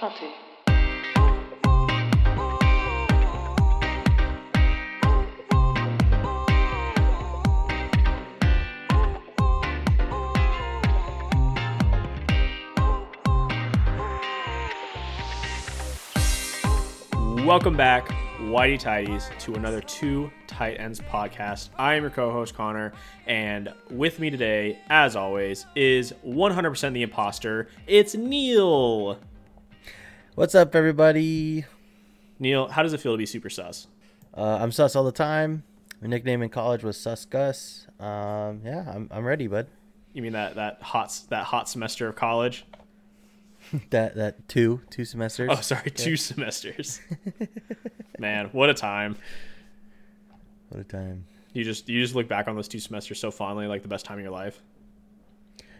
chanter. Welcome back, Whitey Tidies, to another Two Tight Ends podcast. I am your co-host, Connor, and with me today, as always, is 100% the imposter. It's Neil. What's up, everybody? Neil, how does it feel to be super sus? I'm sus all the time. My nickname in college was Sus Gus. I'm ready, bud. You mean that hot semester of college? That two semesters. Oh, sorry, yeah. 2 semesters. Man, what a time! What a time! You just look back on those 2 semesters so fondly, like the best time of your life.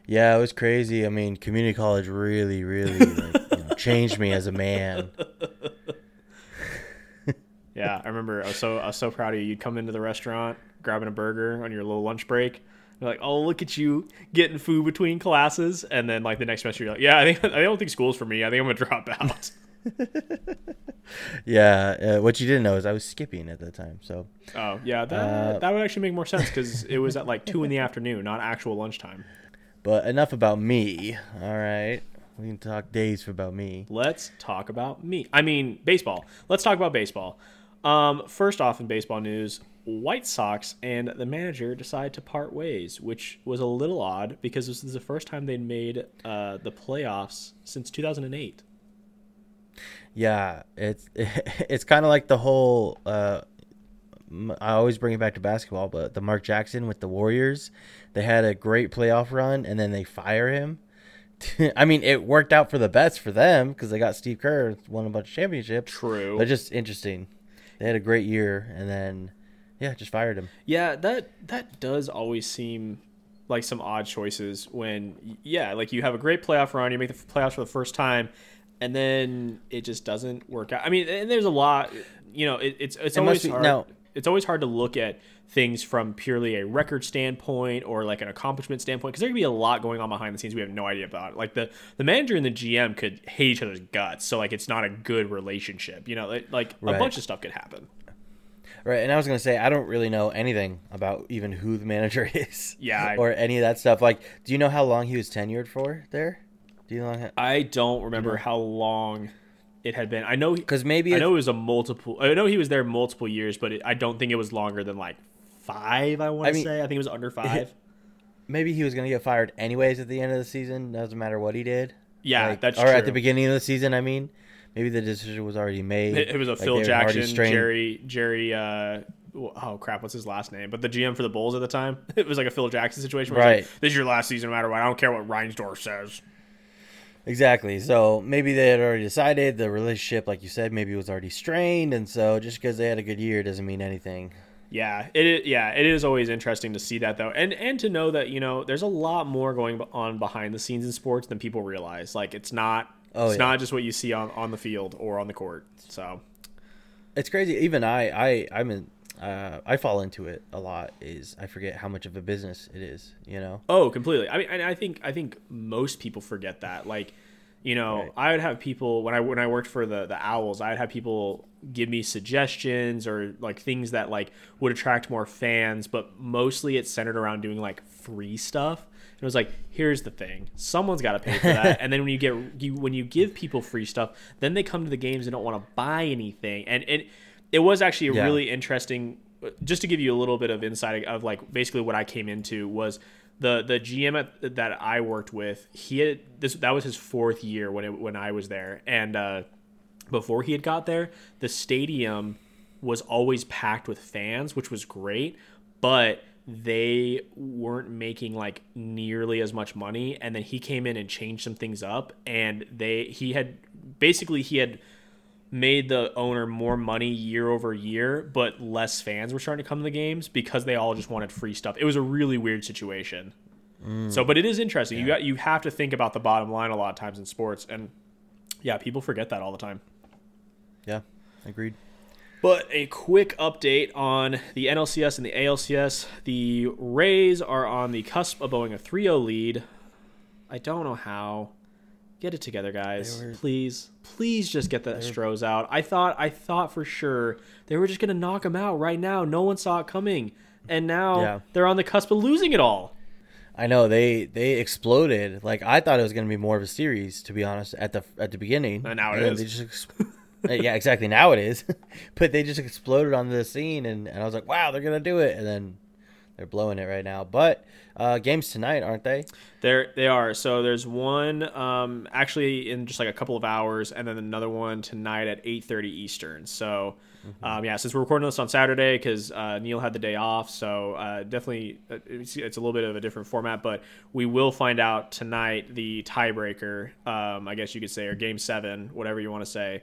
Yeah, it was crazy. I mean, community college really like, changed me as a man. Yeah, I remember. I was so proud of you. You'd come into the restaurant, grabbing a burger on your little lunch break. You're like, oh, look at you getting food between classes. And then like the next semester, you're like, yeah, I don't think school's for me. I think I'm going to drop out. Yeah. What you didn't know is I was skipping at that time. So, oh, yeah, that would actually make more sense because it was at like 2 in the afternoon, not actual lunchtime. But enough about me. All right. We can talk about me. Let's talk about me. I mean, baseball. Let's talk about baseball. First off, in baseball news, White Sox and the manager decide to part ways, which was a little odd because this is the first time they'd made the playoffs since 2008. Yeah, it's kind of like the whole I always bring it back to basketball, but the Mark Jackson with the Warriors, they had a great playoff run and then they fire him. I mean, it worked out for the best for them because they got Steve Kerr, won a bunch of championships. True. But just interesting. They had a great year and then... yeah, just fired him. Yeah, that does always seem like some odd choices when, yeah, like you have a great playoff run, you make the playoffs for the first time, and then it just doesn't work out. I mean, and there's a lot, you know, it's always hard to look at things from purely a record standpoint or like an accomplishment standpoint because there could be a lot going on behind the scenes we have no idea about. Like the manager and the GM could hate each other's guts, so like it's not a good relationship. You know, like right. A bunch of stuff could happen. Right, and I was going to say, I don't really know anything about even who the manager is or any of that stuff. Like, do you know how long he was tenured for there? I don't remember how long it had been. I know because maybe I know it was I know he was there multiple years, but I don't think it was longer than like 5, I mean, I think it was under 5. Maybe he was going to get fired anyways at the end of the season. Doesn't matter what he did. Yeah, like, that's true. Or at the beginning of the season, I mean. Maybe the decision was already made. It was a like Phil Jackson, Jerry. Oh crap, what's his last name? But the GM for the Bulls at the time, it was like a Phil Jackson situation. Where right, like, this is your last season, no matter what. I don't care what Reinsdorf says. Exactly. So maybe they had already decided the relationship, like you said, maybe it was already strained, and so just because they had a good year doesn't mean anything. Yeah, it is always interesting to see that though, and to know that you know there's a lot more going on behind the scenes in sports than people realize. Like it's not. Oh, it's not just what you see on the field or on the court. So it's crazy. Even I fall into it a lot. I forget how much of a business it is. You know. Oh, completely. I mean, and I think most people forget that. Like, you know, right. I would have people when I worked for the Owls, I'd have people give me suggestions or like things that like would attract more fans. But mostly it's centered around doing like free stuff. It was like, here's the thing. Someone's got to pay for that. And then when you give people free stuff, then they come to the games and don't want to buy anything. And it was actually a really interesting, just to give you a little bit of insight of like basically what I came into was the GM that I worked with, that was his 4th year when I was there. And before he had got there, the stadium was always packed with fans, which was great. But they weren't making like nearly as much money, and then he came in and changed some things up, and he had made the owner more money year over year, but less fans were starting to come to the games because they all just wanted free stuff. It was a really weird situation. So, but it is interesting. Yeah. You have to think about the bottom line a lot of times in sports, and yeah, people forget that all the time. Yeah, agreed. But a quick update on the NLCS and the ALCS. The Rays are on the cusp of blowing a 3-0 lead. I don't know how. Get it together, guys. Please just get the Astros out. I thought for sure they were just going to knock them out right now. No one saw it coming. And now they're on the cusp of losing it all. I know they exploded. Like, I thought it was going to be more of a series, to be honest, at the beginning. And now it is. They just yeah, exactly. Now it is. But they just exploded on the scene, and I was like, wow, they're going to do it. And then they're blowing it right now. But games tonight, aren't they? They are. So there's one actually in just like a couple of hours, and then another one tonight at 8:30 Eastern. So, since we're recording this on Saturday because Neil had the day off, so definitely it's a little bit of a different format. But we will find out tonight the tiebreaker, I guess you could say, or Game 7, whatever you want to say,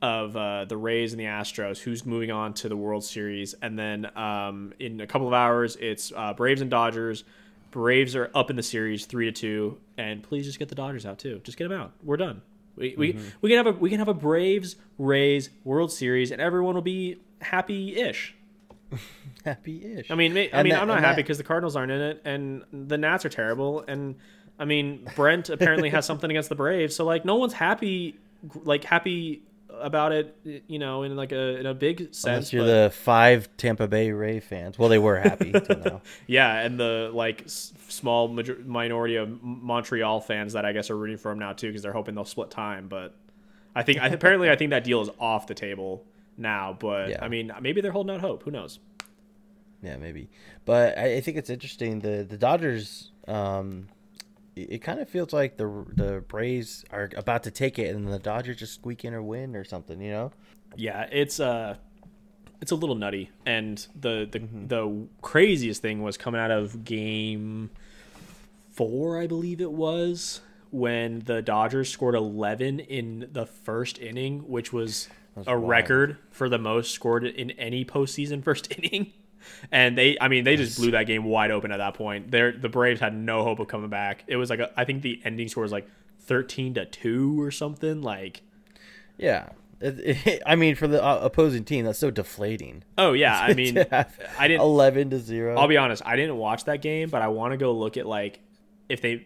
of the Rays and the Astros, who's moving on to the World Series. And then in a couple of hours, it's Braves and Dodgers. Braves are up in the series 3-2, and please just get the Dodgers out too. Just get them out. We're done. We can have a Braves Rays World Series, and everyone will be happy-ish. Happy-ish. I mean, I'm not happy because the Cardinals aren't in it, and the Nats are terrible, and I mean, Brent apparently has something against the Braves, so like no one's happy about it, you know, in like a big sense. Unless you're the 5 Tampa Bay Ray fans. Well, they were happy till now. Yeah, and the like small minority of Montreal fans that I guess are rooting for them now too because they're hoping they'll split time. But I think that deal is off the table now. But yeah. I mean, maybe they're holding out hope. Who knows? Yeah, maybe. But I think it's interesting. The Dodgers. It kind of feels like the Braves are about to take it, and the Dodgers just squeak in or win or something, you know? Yeah, it's a little nutty. And the craziest thing was coming out of Game 4, I believe it was, when the Dodgers scored 11 in the first inning, which was a wild record for the most scored in any postseason first inning. And they just blew that game wide open at that point. The Braves had no hope of coming back. It was like I think the ending score was like 13-2 or something. Like, yeah, I mean, for the opposing team, that's so deflating. Oh yeah, I mean, I didn't 11-0. I'll be honest, I didn't watch that game, but I want to go look at like if they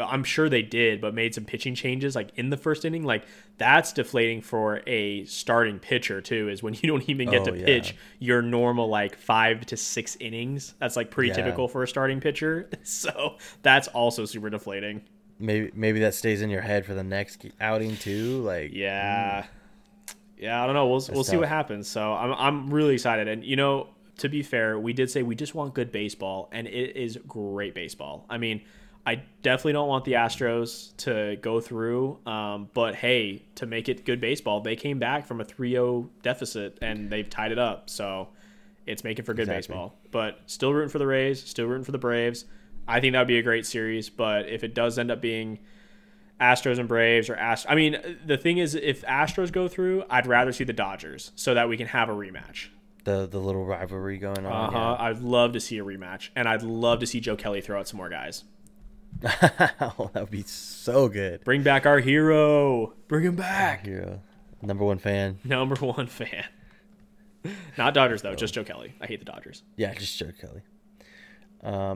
I'm sure they did, but made some pitching changes like in the first inning. Like, that's deflating for a starting pitcher too, is when you don't even get to pitch your normal like 5 to 6 innings. That's like pretty typical for a starting pitcher. So that's also super deflating. Maybe that stays in your head for the next outing too. Like, yeah, I don't know. We'll see what happens. So I'm really excited, and you know, to be fair, we did say we just want good baseball, and it is great baseball. I mean, I definitely don't want the Astros to go through, but hey, to make it good baseball, they came back from a 3-0 deficit, and they've tied it up, so it's making for good baseball. But still rooting for the Rays, still rooting for the Braves. I think that would be a great series, but if it does end up being Astros and Braves or I mean, the thing is, if Astros go through, I'd rather see the Dodgers so that we can have a rematch. The little rivalry going on. Yeah. I'd love to see a rematch, and I'd love to see Joe Kelly throw out some more guys. Oh, that would be so good. Bring back our hero. Bring him back. Our hero. Number one fan. Not Dodgers, though. Just Joe Kelly. I hate the Dodgers. Yeah, just Joe Kelly.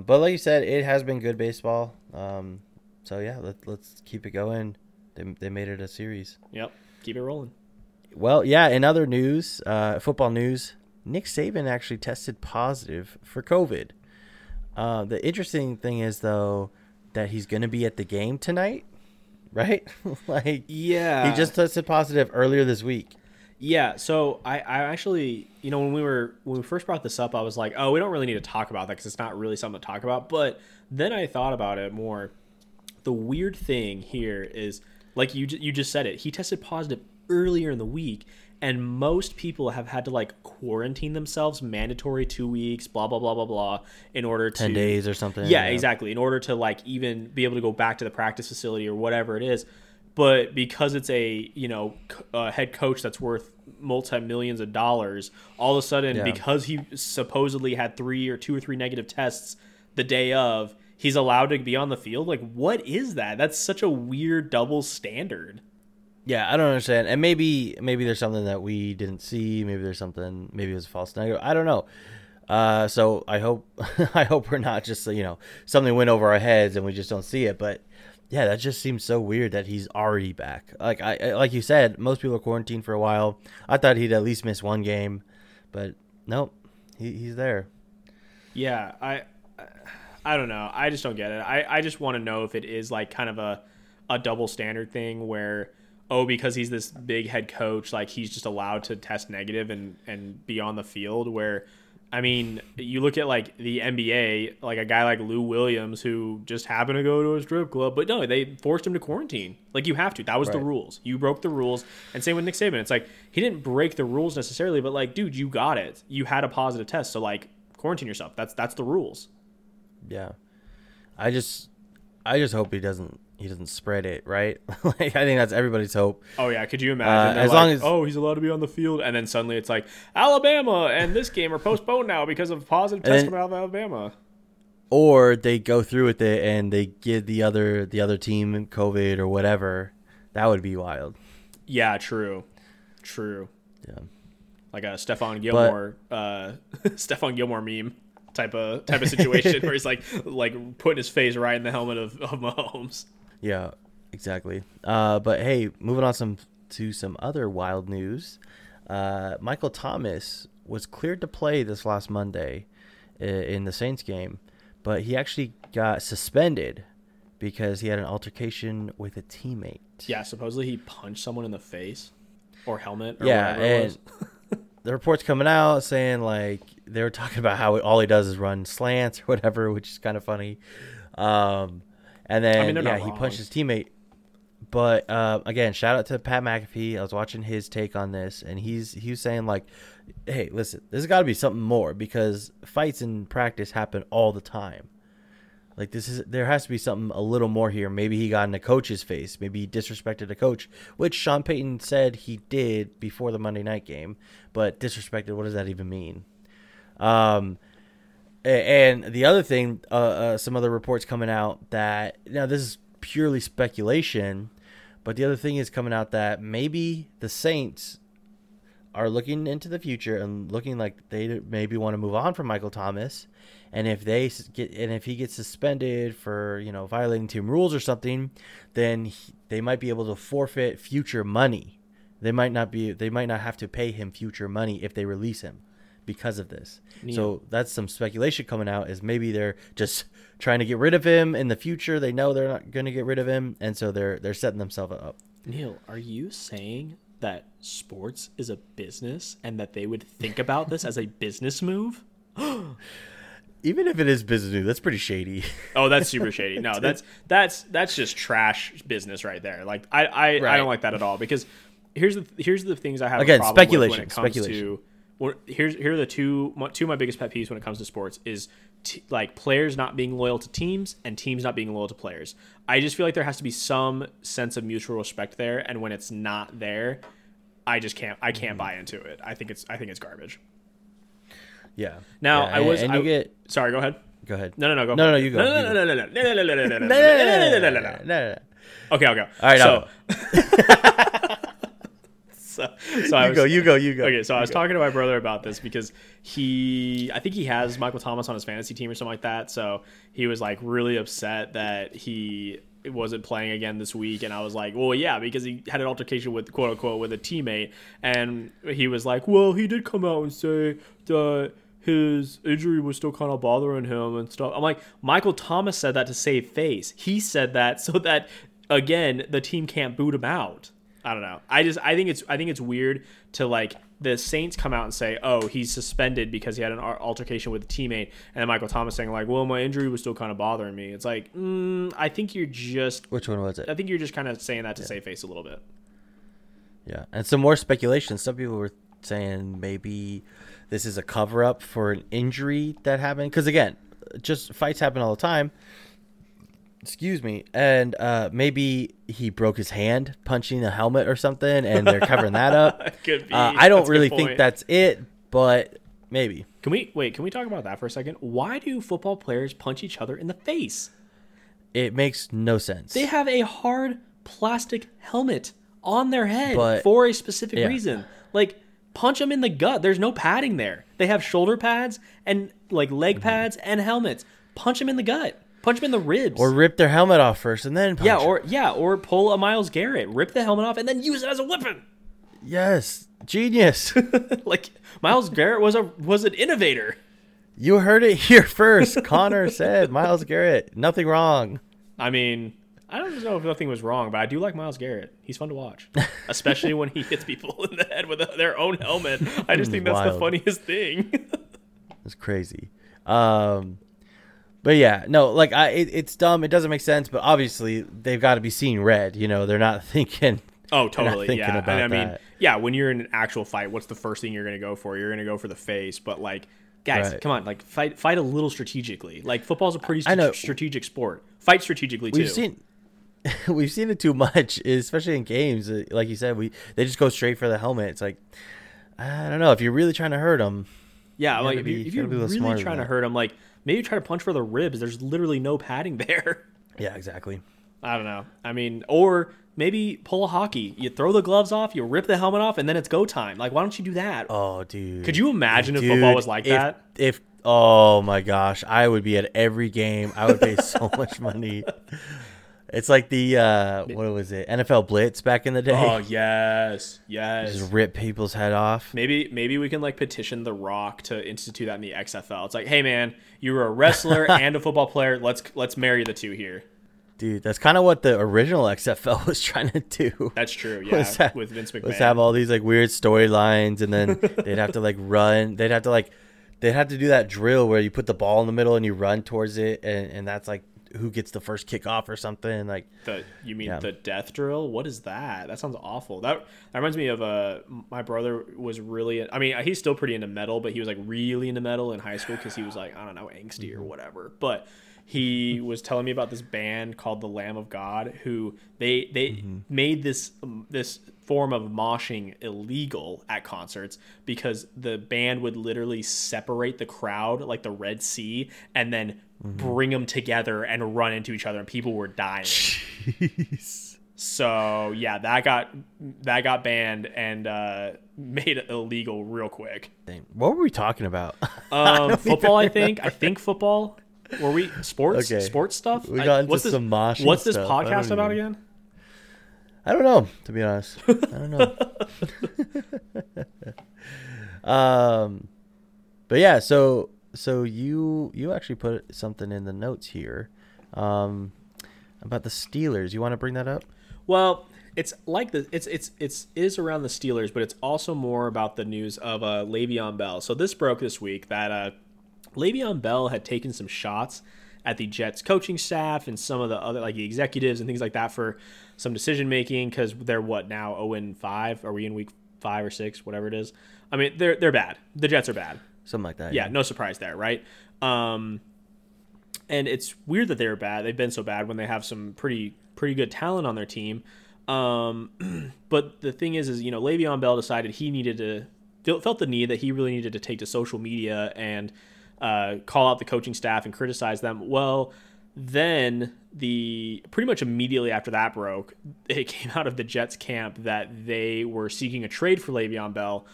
But like you said, it has been good baseball. So, yeah, let's keep it going. They made it a series. Yep. Keep it rolling. Well, yeah, in other news, football news, Nick Saban actually tested positive for COVID. The interesting thing is, though, that he's going to be at the game tonight, right? Like, yeah, he just tested positive earlier this week. Yeah, so I actually, you know, when we first brought this up, I was like, oh, we don't really need to talk about that because it's not really something to talk about. But then I thought about it more. The weird thing here is, like you just said it, he tested positive earlier in the week, and most people have had to like quarantine themselves, mandatory 2 weeks, blah blah blah blah blah, in order to 10 days or something. Yeah, exactly, in order to like even be able to go back to the practice facility or whatever it is. But because it's a, you know, a head coach that's worth multi-millions of dollars, all of a sudden because he supposedly had 2 or 3 negative tests the day of, he's allowed to be on the field. Like, what is that? That's such a weird double standard. Yeah, I don't understand. And maybe there's something that we didn't see. Maybe there's something. Maybe it was a false negative. I don't know. So I hope we're not just, you know, something went over our heads and we just don't see it. But yeah, that just seems so weird that he's already back. Like I like you said, most people are quarantined for a while. I thought he'd at least miss one game, but nope, he's there. Yeah, I don't know. I just don't get it. I just want to know if it is like kind of a double standard thing where, oh, because he's this big head coach, like he's just allowed to test negative and be on the field, where, I mean, you look at like the NBA, like a guy like Lou Williams who just happened to go to a strip club, but no, they forced him to quarantine. Like, you have to. That was right. The rules. You broke the rules. And same with Nick Saban. It's like, he didn't break the rules necessarily, but like, dude, you got it. You had a positive test, so like, quarantine yourself. That's the rules. Yeah. I just hope he doesn't spread it, right? Like, I think that's everybody's hope. Oh yeah, could you imagine? As like, long as he's allowed to be on the field, and then suddenly it's like Alabama and this game are postponed now because of positive tests coming out of Alabama. Or they go through with it and they give the other team COVID or whatever. That would be wild. Yeah, true. Yeah, like a Stephon Gilmore meme type of situation where he's like putting his face right in the helmet of Mahomes. Yeah, exactly. But hey, moving on to some other wild news. Michael Thomas was cleared to play this last Monday in the Saints game, but he actually got suspended because he had an altercation with a teammate. Yeah, supposedly he punched someone in the face or helmet or whatever it was. The report's coming out saying like they were talking about how all he does is run slants or whatever, which is kind of funny. And then he punched his teammate. But again, shout out to Pat McAfee. I was watching his take on this, and he was saying like, "Hey, listen, there's got to be something more because fights in practice happen all the time. Like there has to be something a little more here. Maybe he got in a coach's face. Maybe he disrespected a coach, which Sean Payton said he did before the Monday night game. But disrespected, what does that even mean? And the other thing, some other reports coming out that now this is purely speculation, but the other thing is coming out that maybe the Saints are looking into the future and looking like they maybe want to move on from Michael Thomas. And if he gets suspended for, violating team rules or something, then they might be able to forfeit future money. They might not have to pay him future money if they release him because of this. Neil. So that's some speculation coming out, is maybe they're just trying to get rid of him in the future. They know they're not going to get rid of him, and so they're setting themselves up. Neil, are you saying that sports is a business and that they would think about this as a business move? Even if it is business news, that's pretty shady. Oh, that's super shady. No, that's just trash business right there. Like I don't like that at all, because here's the things I have a problem with when it comes to here are the two of my biggest pet peeves when it comes to sports is like players not being loyal to teams and teams not being loyal to players. I just feel like there has to be some sense of mutual respect there, and when it's not there, I can't buy into it. I think it's garbage. Yeah. Now yeah, sorry. Go ahead. No. No. You go. No. Okay, I'll go. All right. You go. Okay, so I was talking to my brother about this because I think he has Michael Thomas on his fantasy team or something like that. So he was like really upset that he wasn't playing again this week, and I was like, well, yeah, because he had an altercation with quote unquote with a teammate, and he was like, well, he did come out and say that his injury was still kind of bothering him and stuff. I'm like, Michael Thomas said that to save face. He said that so that again the team can't boot him out. I don't know. I think it's weird to like the Saints come out and say, oh, he's suspended because he had an altercation with a teammate, and then Michael Thomas saying like, well, my injury was still kind of bothering me. It's like, I think you're just... Which one was it? I think you're just kind of saying that to save face a little bit. Yeah, and some more speculation. Some people were saying maybe this is a cover-up for an injury that happened. Because, again, just fights happen all the time. Excuse me. And maybe he broke his hand punching a helmet or something, and they're covering that up. Could be. I don't really think that's it, but maybe. Can we talk about that for a second? Why do football players punch each other in the face? It makes no sense. They have a hard plastic helmet on their head for a specific reason. Like, punch them in the gut. There's no padding there. They have shoulder pads and like leg pads and helmets. Punch them in the gut. Punch them in the ribs. Or rip their helmet off first and then punch them. Or pull a Myles Garrett. Rip the helmet off and then use it as a weapon. Yes. Genius. Like, Myles Garrett was an innovator. You heard it here first. Connor said Myles Garrett. Nothing wrong. I mean, I don't know if nothing was wrong, but I do like Myles Garrett. He's fun to watch, especially when he hits people in the head with their own helmet. I just think that's wild. The funniest thing. It's crazy. But yeah, no, like it's dumb. It doesn't make sense, but obviously they've got to be seeing red. You know, they're not thinking. Oh, totally. Yeah. And I mean, yeah, when you're in an actual fight, what's the first thing you're going to go for? You're going to go for the face. But like, guys, right. Come on, like fight a little strategically. Like football's a pretty strategic sport. Fight strategically too. We've seen it too much, especially in games. Like you said, they just go straight for the helmet. It's like, I don't know, if you're really trying to hurt them. Yeah, like if you're really trying to hurt them, like maybe try to punch for the ribs. There's literally no padding there. Yeah, exactly. I don't know. I mean, or maybe pull a hockey. You throw the gloves off, you rip the helmet off, and then it's go time. Like, why don't you do that? Oh, dude. Could you imagine if football was like that? Oh my gosh, I would be at every game. I would pay so much money. It's like the, what was it, NFL Blitz back in the day. Oh, yes. Just rip people's head off. Maybe we can, like, petition The Rock to institute that in the XFL. It's like, hey, man, you were a wrestler and a football player. Let's marry the two here. Dude, that's kind of what the original XFL was trying to do. That's true, yeah, with Vince McMahon. Let's have all these, like, weird storylines, and then they'd have to, like, run. They'd have to do that drill where you put the ball in the middle and you run towards it, and that's, like, who gets the first kickoff or something like the the death drill. What is that? That sounds awful. That reminds me of my brother was really, I mean, he's still pretty into metal, but he was like really into metal in high school because he was like, I don't know, angsty or whatever, but he was telling me about this band called the Lamb of God, who they made this form of moshing illegal at concerts because the band would literally separate the crowd like the Red Sea and then bring them together and run into each other, and people were dying. Jeez. So yeah, that got banned and made it illegal real quick. What were we talking about? Football, I think football. Were we sports stuff? We got into some mosh. What's this podcast about again? I don't know, to be honest. I don't know. But yeah, so you actually put something in the notes here about the Steelers. You want to bring that up? Well, it's like it is around the Steelers, but it's also more about the news of Le'Veon Bell. So this broke this week that Le'Veon Bell had taken some shots at the Jets coaching staff and some of the other, like, the executives and things like that for some decision making, because they're what now 0-5. Are we in week 5 or 6, whatever it is? I mean, they're bad. The Jets are bad. Something like that. Yeah, no surprise there, right? And it's weird that they're bad. They've been so bad when they have some pretty good talent on their team. But the thing is you know, Le'Veon Bell decided he really needed to take to social media and call out the coaching staff and criticize them. Well, then pretty much immediately after that broke, it came out of the Jets camp that they were seeking a trade for Le'Veon Bell.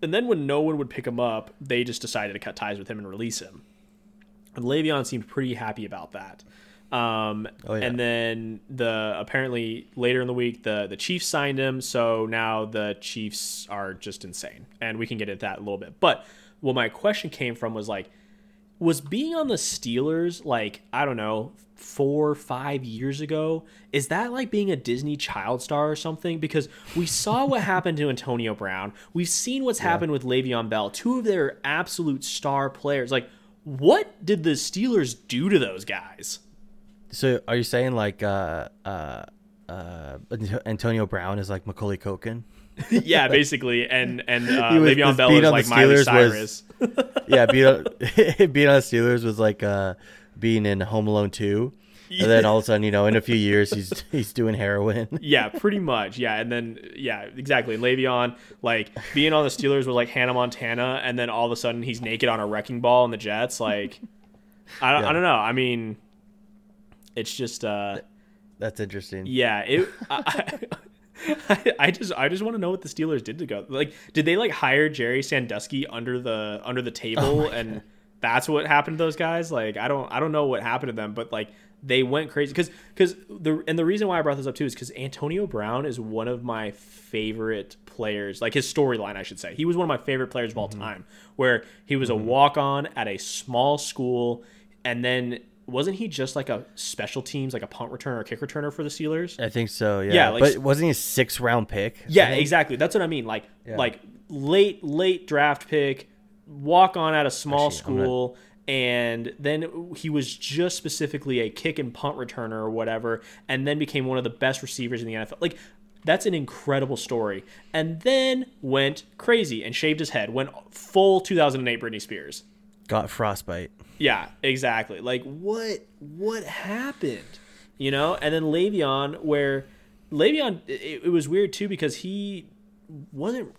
And then when no one would pick him up, they just decided to cut ties with him and release him. And Le'Veon seemed pretty happy about that. And then apparently later in the week, the Chiefs signed him. So now the Chiefs are just insane. And we can get into that in a little bit. But what my question came from was, like, was being on the Steelers, like, I don't know, 4 or 5 years ago, is that like being a Disney child star or something? Because we saw what happened to Antonio Brown. We've seen what's happened with Le'Veon Bell, two of their absolute star players. Like, what did the Steelers do to those guys? So are you saying, like, Antonio Brown is like Macaulay Culkin? Yeah, basically, and Le'Veon Bell is like Miley Cyrus. Yeah, being on the Steelers was like being in Home Alone 2, and then all of a sudden, you know, in a few years, he's doing heroin. Yeah, pretty much. Yeah, and then exactly. Le'Veon, like, being on the Steelers was like Hannah Montana, and then all of a sudden he's naked on a wrecking ball in the Jets. Like, I don't know. I mean, it's just that's interesting. Yeah, I just want to know what the Steelers did to go. Like, did they like hire Jerry Sandusky under the table and that's what happened to those guys. Like, I don't know what happened to them, but like they went crazy because the reason why I brought this up too is because Antonio Brown is one of my favorite players, like his storyline, I should say. He was one of my favorite players of all time, where he was a walk-on at a small school, and then wasn't he just like a special teams, like a punt returner or kick returner for the Steelers? I think so, yeah. Yeah, like, but wasn't he a 6th round pick? Yeah, exactly. That's what I mean. Like, like late draft pick, walk on at a small school, and then he was just specifically a kick and punt returner or whatever, and then became one of the best receivers in the NFL. Like, that's an incredible story. And then went crazy and shaved his head, went full 2008 Britney Spears. Got frostbite. Yeah, exactly. Like, what happened? You know? And then Le'Veon, where Le'Veon, it was weird too because he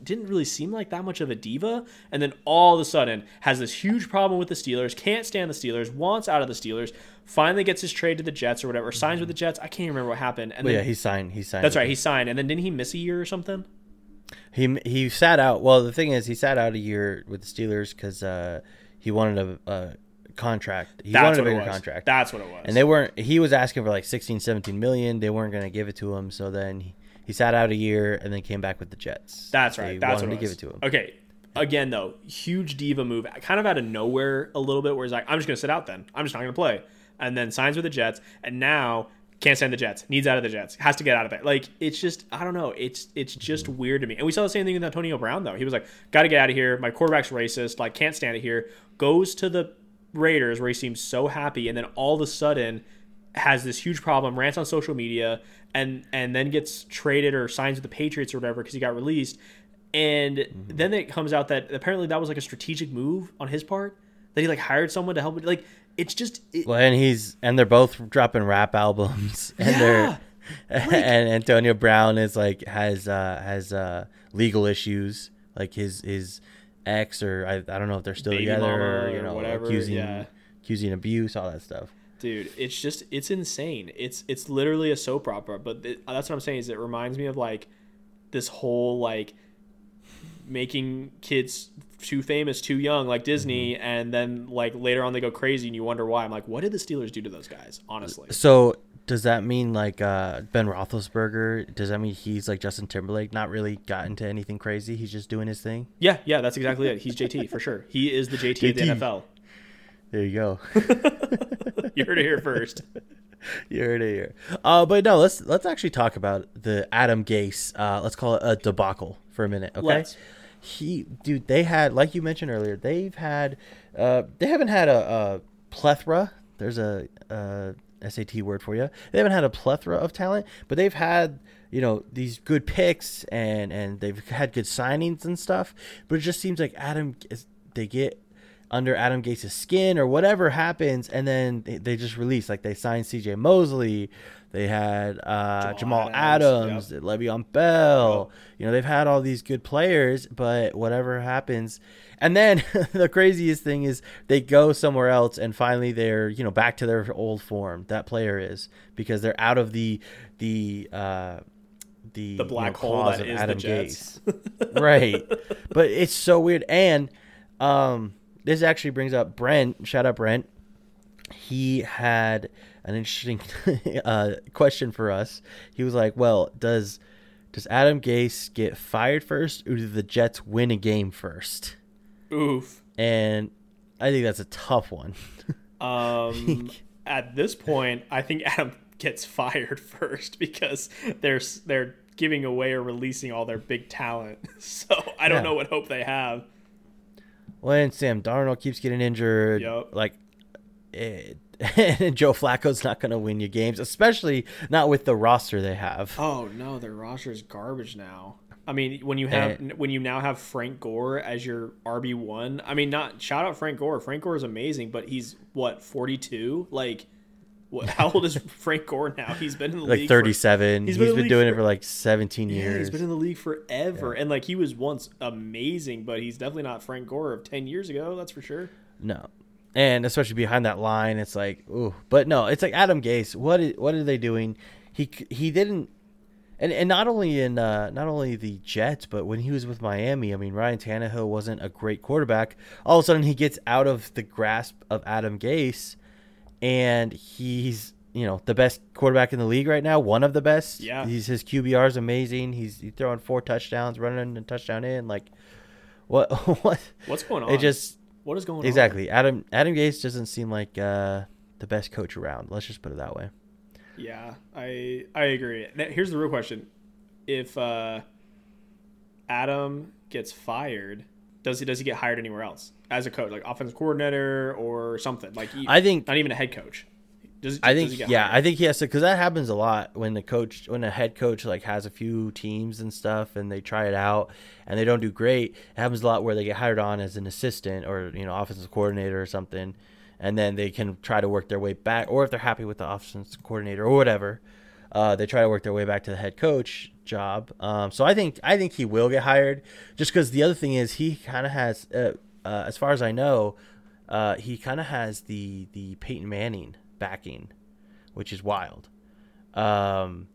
didn't really seem like that much of a diva, and then all of a sudden has this huge problem with the Steelers, can't stand the Steelers, wants out of the Steelers, finally gets his trade to the Jets or whatever, signs with the Jets. I can't even remember what happened. And then, he signed. That's right, he signed. And then didn't he miss a year or something? He sat out. Well, the thing is, he sat out a year with the Steelers because he wanted a contract. He wanted a bigger contract. That's what it was. And they weren't. He was asking for like 16, 17 million. They weren't going to give it to him. So then he sat out a year and then came back with the Jets. That's right. That's what it was. They wanted to give it to him. Okay. Again, though, huge diva move, kind of out of nowhere a little bit, where he's like, I'm just going to sit out then. I'm just not going to play. And then signs with the Jets. And now can't stand the Jets. Needs out of the Jets. Has to get out of there. Like, it's just, I don't know. It's just weird to me. And we saw the same thing with Antonio Brown, though. He was like, got to get out of here. My quarterback's racist. Like, can't stand it here. Goes to the Raiders, where he seems so happy. And then all of a sudden has this huge problem, rants on social media, and then gets traded or signs with the Patriots or whatever because he got released. And then it comes out that apparently that was like a strategic move on his part, that he like hired someone to help him. Like, it's just and they're both dropping rap albums, and they're like, and Antonio Brown is like has legal issues, like his ex, or I don't know if they're still together, or, you know, or whatever, accusing abuse, all that stuff. Dude, it's just, it's insane. It's literally a soap opera, but that's what I'm saying, is it reminds me of like this whole like making kids too famous, too young, like Disney, and then like later on they go crazy and you wonder why. I'm like, what did the Steelers do to those guys, honestly? So does that mean like Ben Roethlisberger, does that mean he's like Justin Timberlake, not really gotten to anything crazy? He's just doing his thing? Yeah, that's exactly it. He's JT for sure. He is the JT of the NFL. There you go. You heard it here first. You heard it here. But no, let's actually talk about the Adam Gase. Let's call it a debacle for a minute. Okay. They had, like you mentioned earlier, they've had, they haven't had a plethora. There's a SAT word for you. They haven't had a plethora of talent, but they've had, you know, these good picks and they've had good signings and stuff. But it just seems like they get under Adam Gase's skin or whatever happens, and then they just release. Like, they signed C.J. Mosley. They had Jamal Adams, Le'Veon Bell. You know, they've had all these good players, but whatever happens. And then the craziest thing is they go somewhere else, and finally they're, you know, back to their old form. That player is, because they're out of the black hole that is Adam Gase. Right. But it's so weird. And this actually brings up Brent. Shout out Brent. He had an interesting question for us. He was like, well, does Adam Gase get fired first, or do the Jets win a game first? Oof. And I think that's a tough one. At this point, I think Adam gets fired first, because they're giving away or releasing all their big talent. So I don't know what hope they have. Well, and Sam Darnold keeps getting injured. Yep. Like, and Joe Flacco's not going to win you games, especially not with the roster they have. Oh no, their roster is garbage now. I mean, when you now have Frank Gore as your RB1. I mean, not shout out Frank Gore. Frank Gore is amazing, but he's what, 42? Like, how old is Frank Gore now? He's been in the league 37. He's been doing it for like 17 years. He's been in the league forever. Yeah. And like, he was once amazing, but he's definitely not Frank Gore of 10 years ago. That's for sure. No. And especially behind that line, it's like, ooh. But no, it's like Adam Gase. What are they doing? He didn't. And not only in the Jets, but when he was with Miami, I mean, Ryan Tannehill wasn't a great quarterback. All of a sudden, he gets out of the grasp of Adam Gase, and he's, you know, the best quarterback in the league right now, one of the best. Yeah, his QBR is amazing. He's throwing 4 touchdowns, running a touchdown in. Like, what's going on? What is going on? Exactly. Adam Gase doesn't seem like the best coach around. Let's just put it that way. Yeah, I agree. Here's the real question. If Adam gets fired, does he get hired anywhere else as a coach, like offensive coordinator or something? Like, I think not even a head coach. Does he get hired? I think he has to, because that happens a lot when a head coach like has a few teams and stuff and they try it out and they don't do great. It happens a lot where they get hired on as an assistant or, you know, offensive coordinator or something. And then they can try to work their way back, or if they're happy with the offensive coordinator or whatever, they try to work their way back to the head coach job. So I think he will get hired, just because the other thing is he kind of has, as far as I know, he kind of has the Peyton Manning backing, which is wild. And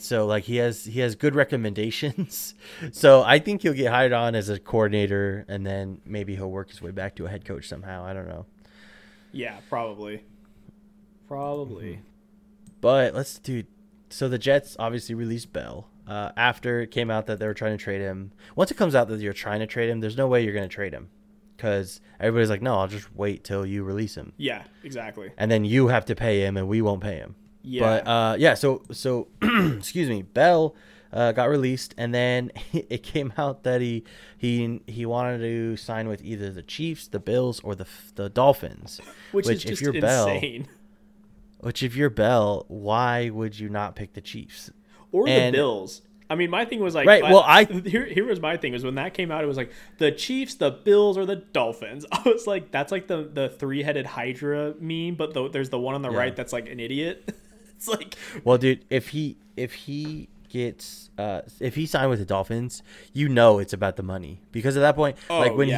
so like he has good recommendations. So I think he'll get hired on as a coordinator, and then maybe he'll work his way back to a head coach somehow. I don't know. Yeah, probably. Mm-hmm. But let's do. So the Jets obviously released Bell after it came out that they were trying to trade him. Once it comes out that you're trying to trade him, there's no way you're going to trade him, because everybody's like, no, I'll just wait till you release him. Yeah, exactly. And then you have to pay him, and we won't pay him. Yeah. But yeah. So excuse me, Bell got released, and then it came out that he wanted to sign with either the Chiefs, the Bills, or the Dolphins, which is if just you're insane. Which if you're Bell, why would you not pick the Chiefs or the Bills? I mean, my thing was like, right. Here was my thing, was when that came out, it was like the Chiefs, the Bills, or the Dolphins. I was like, that's like the 3-headed Hydra meme, but there's the one on the right that's like an idiot. It's like, well, dude, if he gets if he signed with the Dolphins, you know it's about the money, because at that point,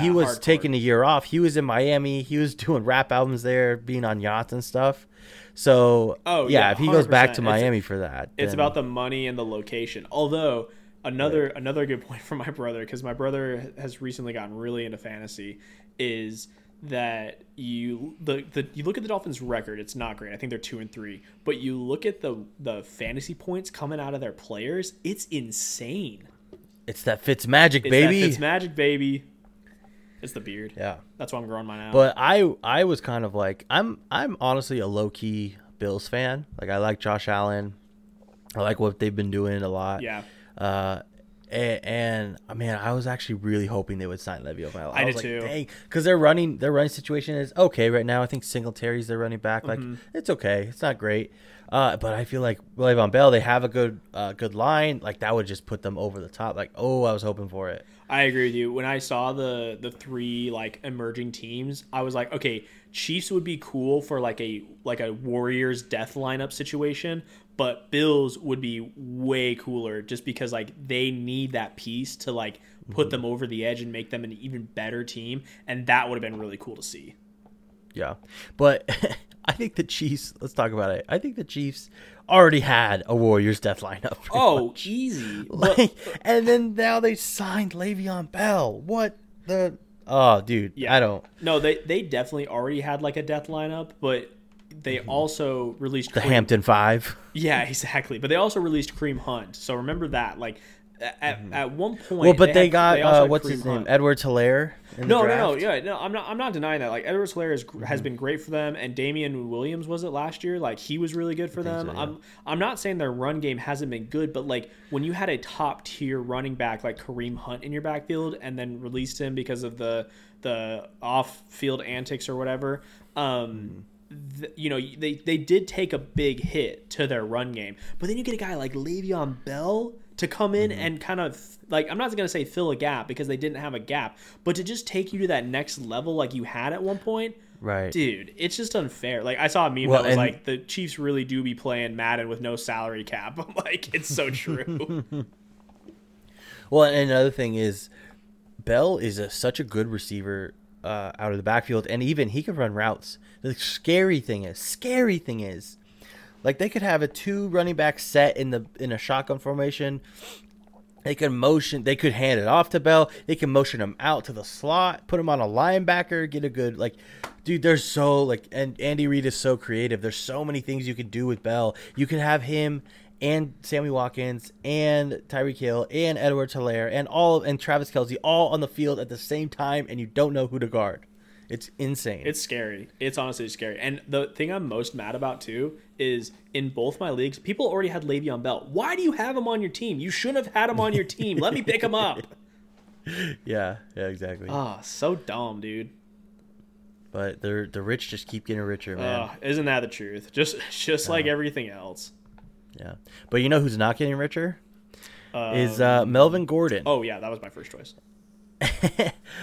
he was taking a year off, he was in Miami, he was doing rap albums there, being on yachts and stuff. So if he goes back to Miami for that, it's about the money and the location. Although another good point from my brother, because my brother has recently gotten really into fantasy, is that you look at the Dolphins' record, it's not great. I think they're 2-3, but you look at the fantasy points coming out of their players, it's insane. It's that Fitzmagic, baby. It's that Fitzmagic, baby. It's the beard. Yeah, that's why I'm growing mine out. But I was kind of like, I'm honestly a low key Bills fan. Like, I like Josh Allen, I like what they've been doing a lot. Yeah. And man, I was actually really hoping they would sign Le'Veon Bell. I did like, too. Dang, because their running situation is okay right now. I think Singletary's their running back. Like, it's okay, it's not great. But I feel like Le'Veon Bell, they have a good line. Like, that would just put them over the top. Like, I was hoping for it. I agree with you. When I saw the 3 like emerging teams, I was like, okay, Chiefs would be cool for like a Warriors death lineup situation. But Bills would be way cooler, just because like they need that piece to like put them over the edge and make them an even better team, and that would have been really cool to see. Yeah, but I think the Chiefs, let's talk about it. I think the Chiefs already had a Warriors death lineup. Easy. Like, and then now they signed Le'Veon Bell. What the? Oh, dude, yeah. I don't. No, they definitely already had like a death lineup, but. They also released the Hampton Five. Yeah, exactly. But they also released Kareem Hunt. So remember that, like at one point. Well, but they got what's Kareem his name, Hunt. Edwards-Helaire. No. I'm not denying that. Like, Edwards-Helaire has been great for them, and Damian Williams, was it last year? Like, he was really good for them. So, yeah. I'm not saying their run game hasn't been good, but like when you had a top tier running back like Kareem Hunt in your backfield, and then released him because of the off field antics or whatever. You know, they did take a big hit to their run game, but then you get a guy like Le'Veon Bell to come in and kind of like, I'm not going to say fill a gap, because they didn't have a gap, but to just take you to that next level like you had at one point. Right. Dude, it's just unfair. Like, I saw a meme that was like, the Chiefs really do be playing Madden with no salary cap. I'm like, it's so true. Well, and another thing is, Bell is such a good receiver out of the backfield, and even he could run routes. The scary thing is Like, they could have a two running back set in a shotgun formation. They could motion. They could hand it off to Bell. They can motion him out to the slot, put him on a linebacker, get a good, like, dude, there's so, like, and Andy Reid is so creative. There's so many things you could do with Bell. You could have him and Sammy Watkins and Tyreek Hill and Edwards-Helaire and Travis Kelce all on the field at the same time, and you don't know who to guard. It's insane. It's scary. It's honestly scary. And the thing I'm most mad about, too, is in both my leagues, people already had Le'Veon Bell. Why do you have him on your team? You shouldn't have had him on your team. Let me pick him up. Yeah, exactly. Oh, so dumb, dude. But the rich just keep getting richer, man. Isn't that the truth? Just like everything else. Yeah. But you know who's not getting richer? Is Melvin Gordon. Oh, yeah. That was my first choice.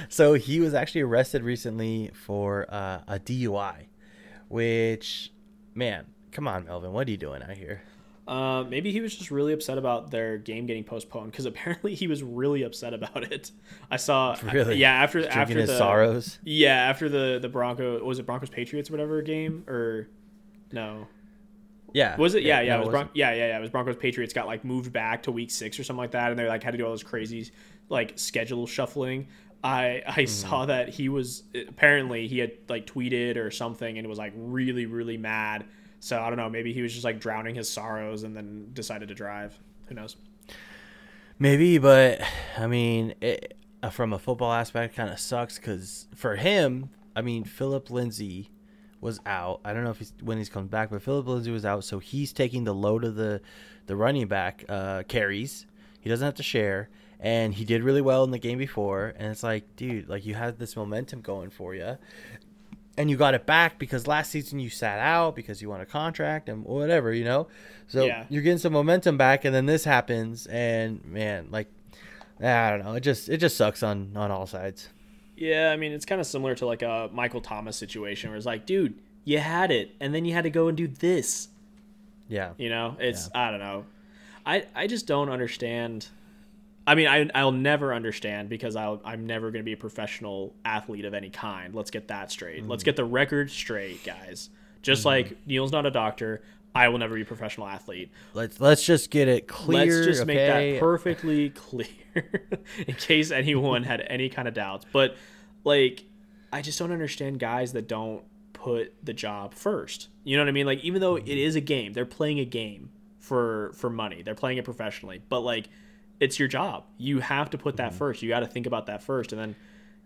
So he was actually arrested recently for a DUI, which, man, come on, Melvin, what are you doing out here? Maybe he was just really upset about their game getting postponed, because apparently he was really upset about it. I saw, really? After his sorrows. Yeah, after the Broncos, was it Broncos Patriots or whatever game, or no? Yeah. Was it? Yeah. No, it was Broncos Patriots got like moved back to week 6 or something like that, and they like had to do all those crazy like schedule shuffling. I saw that he was, apparently he had like tweeted or something and was like really, really mad. So I don't know, maybe he was just like drowning his sorrows and then decided to drive. Who knows? Maybe, but I mean, it, from a football aspect, kind of sucks because for him, I mean, Philip Lindsay was out. I don't know if when he's coming back, but Philip Lindsay was out, so he's taking the load of the running back carries. He doesn't have to share, and he did really well in the game before. And it's like, dude, like you had this momentum going for you, and you got it back because last season you sat out because you won a contract and whatever, you know. So you're getting some momentum back, and then this happens, and man, like I don't know, it just sucks on all sides. Yeah, I mean, it's kind of similar to like a Michael Thomas situation where it's like, dude, you had it, and then you had to go and do this. Yeah. You know, it's, I don't know. I just don't understand. I mean, I'll never understand because I'm never going to be a professional athlete of any kind. Let's get that straight. Let's get the record straight, guys. Just like Neil's not a doctor, I will never be a professional athlete. Let's just get it clear. Let's just make that perfectly clear. In case anyone had any kind of doubts. But like, I just don't understand guys that don't put the job first. You know what I mean? Like, even though it is a game, they're playing a game for money. They're playing it professionally. But like, it's your job. You have to put that first. You got to think about that first, and then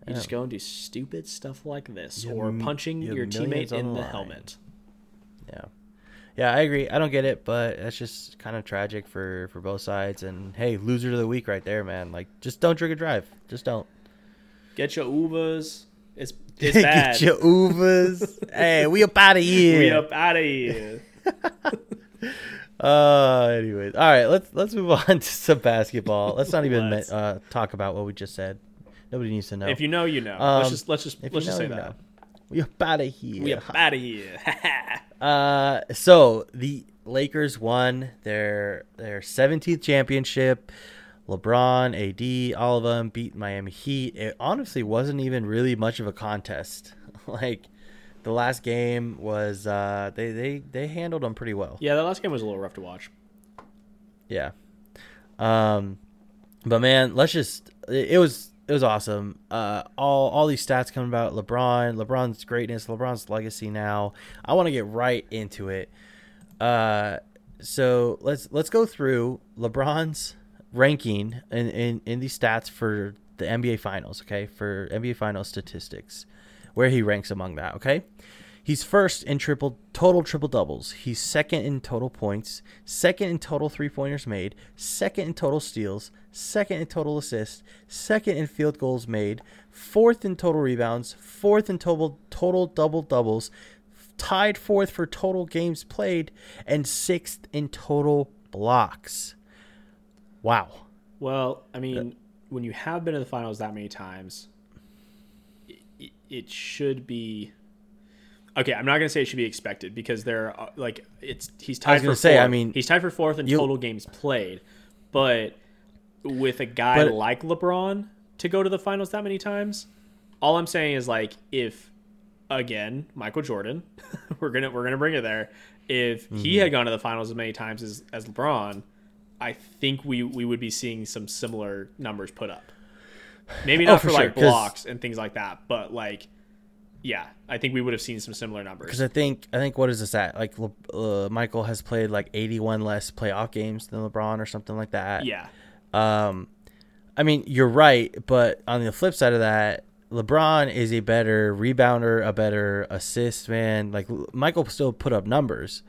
you just go and do stupid stuff like this, or punching your teammate in the helmet. Yeah. Yeah, I agree. I don't get it, but that's just kind of tragic for both sides. And, hey, loser of the week right there, man. Like, just don't drink and drive. Just don't. Get your Ubers. It's bad. Get your Ubers. Hey, we up out of here. Anyways. All right, let's move on to some basketball. Let's not even talk about what we just said. Nobody needs to know. If you know, you know. Let's just say that. We up out of here. We up out of here. So the Lakers won their 17th championship. LeBron, AD, all of them beat Miami Heat. It honestly wasn't even really much of a contest. Like, the last game was they handled them pretty well. Yeah, that last game was a little rough to watch. Yeah. But man, it was awesome. All these stats coming about LeBron's greatness, LeBron's legacy now. I want to get right into it. So let's go through LeBron's ranking in these stats for the NBA Finals, okay? For NBA Finals statistics, where he ranks among that, okay? He's first in total triple doubles. He's second in total points, second in total three-pointers made, second in total steals, second in total assists, second in field goals made, fourth in total rebounds, fourth in total double-doubles, tied fourth for total games played, and sixth in total blocks. Wow. Well, I mean, when you have been in the finals that many times, it should be... Okay, I'm not gonna say it should be expected because there are like he's tied. I was gonna say, I mean, he's tied for fourth in total games played, but with a guy like LeBron to go to the finals that many times, all I'm saying is like if again Michael Jordan, we're gonna bring it there. if he had gone to the finals as many times as LeBron, I think we would be seeing some similar numbers put up. Maybe not for like blocks and things like that, but like, yeah, I think we would have seen some similar numbers. Because I think what is this at? Like Michael has played like 81 less playoff games than LeBron or something like that. Yeah. I mean, you're right, but on the flip side of that, LeBron is a better rebounder, a better assist man. Like Michael still put up numbers,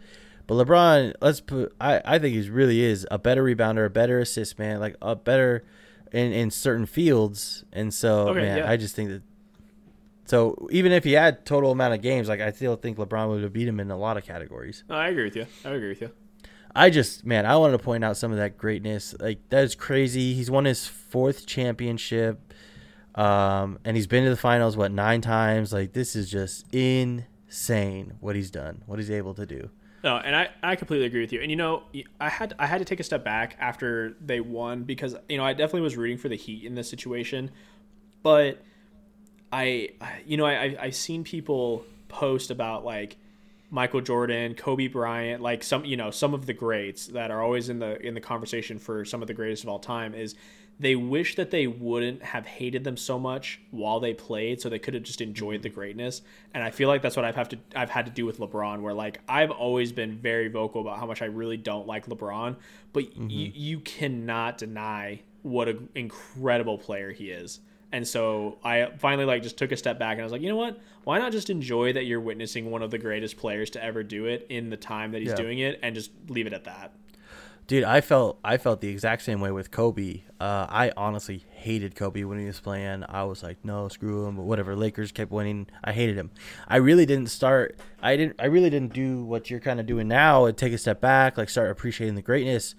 but LeBron, I think he really is a better rebounder, a better assist man, like a better in certain fields. And so, I just think that. So even if he had total amount of games, like I still think LeBron would have beat him in a lot of categories. No, I agree with you. I just, I wanted to point out some of that greatness. Like that is crazy. He's won his 4th championship. And he's been to the finals, 9 times? Like, this is just insane what he's done, what he's able to do. No, and I completely agree with you. And, you know, I had to take a step back after they won because, you know, I definitely was rooting for the Heat in this situation. But I've seen people post about, like, Michael Jordan, Kobe Bryant, like some of the greats that are always in the conversation for some of the greatest of all time is they wish that they wouldn't have hated them so much while they played, so they could have just enjoyed the greatness. And I feel like that's what I've had to do with LeBron, where like I've always been very vocal about how much I really don't like LeBron, but you cannot deny what an incredible player he is. And so I finally like just took a step back and I was like, you know what? Why not just enjoy that you're witnessing one of the greatest players to ever do it in the time that he's doing it, and just leave it at that. Dude, I felt the exact same way with Kobe. I honestly hated Kobe when he was playing. I was like, no, screw him. But whatever, Lakers kept winning. I hated him. I really didn't do what you're kind of doing now and take a step back, like start appreciating the greatness.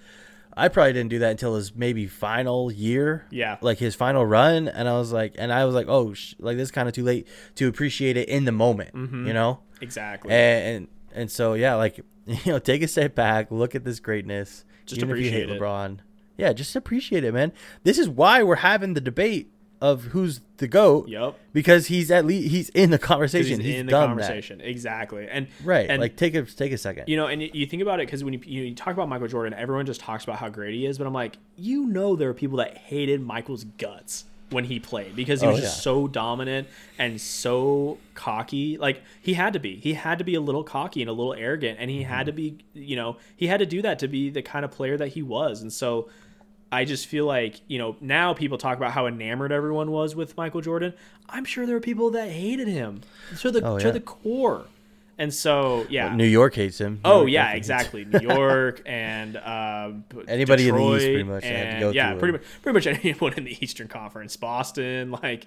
I probably didn't do that until his maybe final year. Yeah. Like his final run. And I was like, oh, like this is kind of too late to appreciate it in the moment, you know? Exactly. And so, yeah, like, you know, take a step back, look at this greatness. Just appreciate it. LeBron. Yeah, just appreciate it, man. This is why we're having the debate of who's the GOAT. Yep. Because he's at least he's in the conversation. He's in the conversation. That. Exactly. And right. And, like take a second. You know, and you think about it, because when you talk about Michael Jordan, everyone just talks about how great he is. But I'm like, you know, there are people that hated Michael's guts when he played because he was just so dominant and so cocky. Like he had to be a little cocky and a little arrogant, and he had to be, you know, he had to do that to be the kind of player that he was. And so I just feel like, you know, now people talk about how enamored everyone was with Michael Jordan. I'm sure there are people that hated him to the core. And so, yeah. Well, New York hates him. Exactly. New York and anybody Detroit, in the East, pretty much. And, had to go pretty much anyone in the Eastern Conference. Boston, like,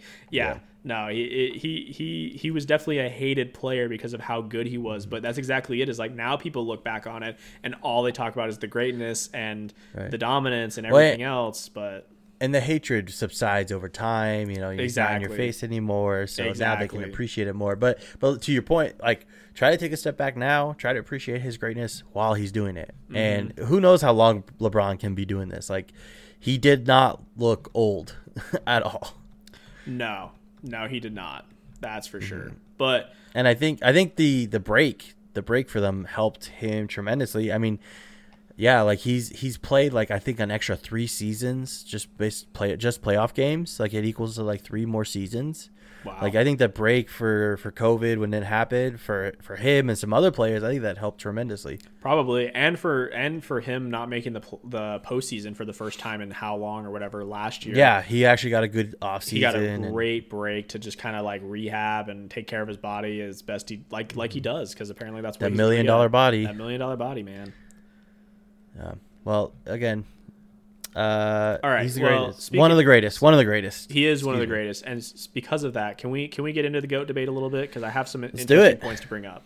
no, he was definitely a hated player because of how good he was. But that's exactly it. Is like now people look back on it and all they talk about is the greatness and the dominance and everything else. But and the hatred subsides over time. You know, you're not in your face anymore, so now they can appreciate it more. But to your point, like try to take a step back now. Try to appreciate his greatness while he's doing it. And who knows how long LeBron can be doing this? Like he did not look old at all. No, he did not. That's for sure. But and I think the break for them helped him tremendously. I mean. Yeah, like he's played like I think an extra 3 seasons, just playoff games. Like it equals to like 3 more seasons. Wow. Like I think that break for COVID when it happened for him and some other players, I think that helped tremendously. Probably, and for him not making the postseason for the first time in how long or whatever last year. Yeah, he actually got a good offseason. He got a great break to just kind of like rehab and take care of his body as best he like he does, because apparently that's what $1 million body. That $1 million body, man. Well, again, all right. He's the greatest. One of the greatest. He is one of the greatest, and because of that, can we get into the GOAT debate a little bit? Because I have some interesting points to bring up.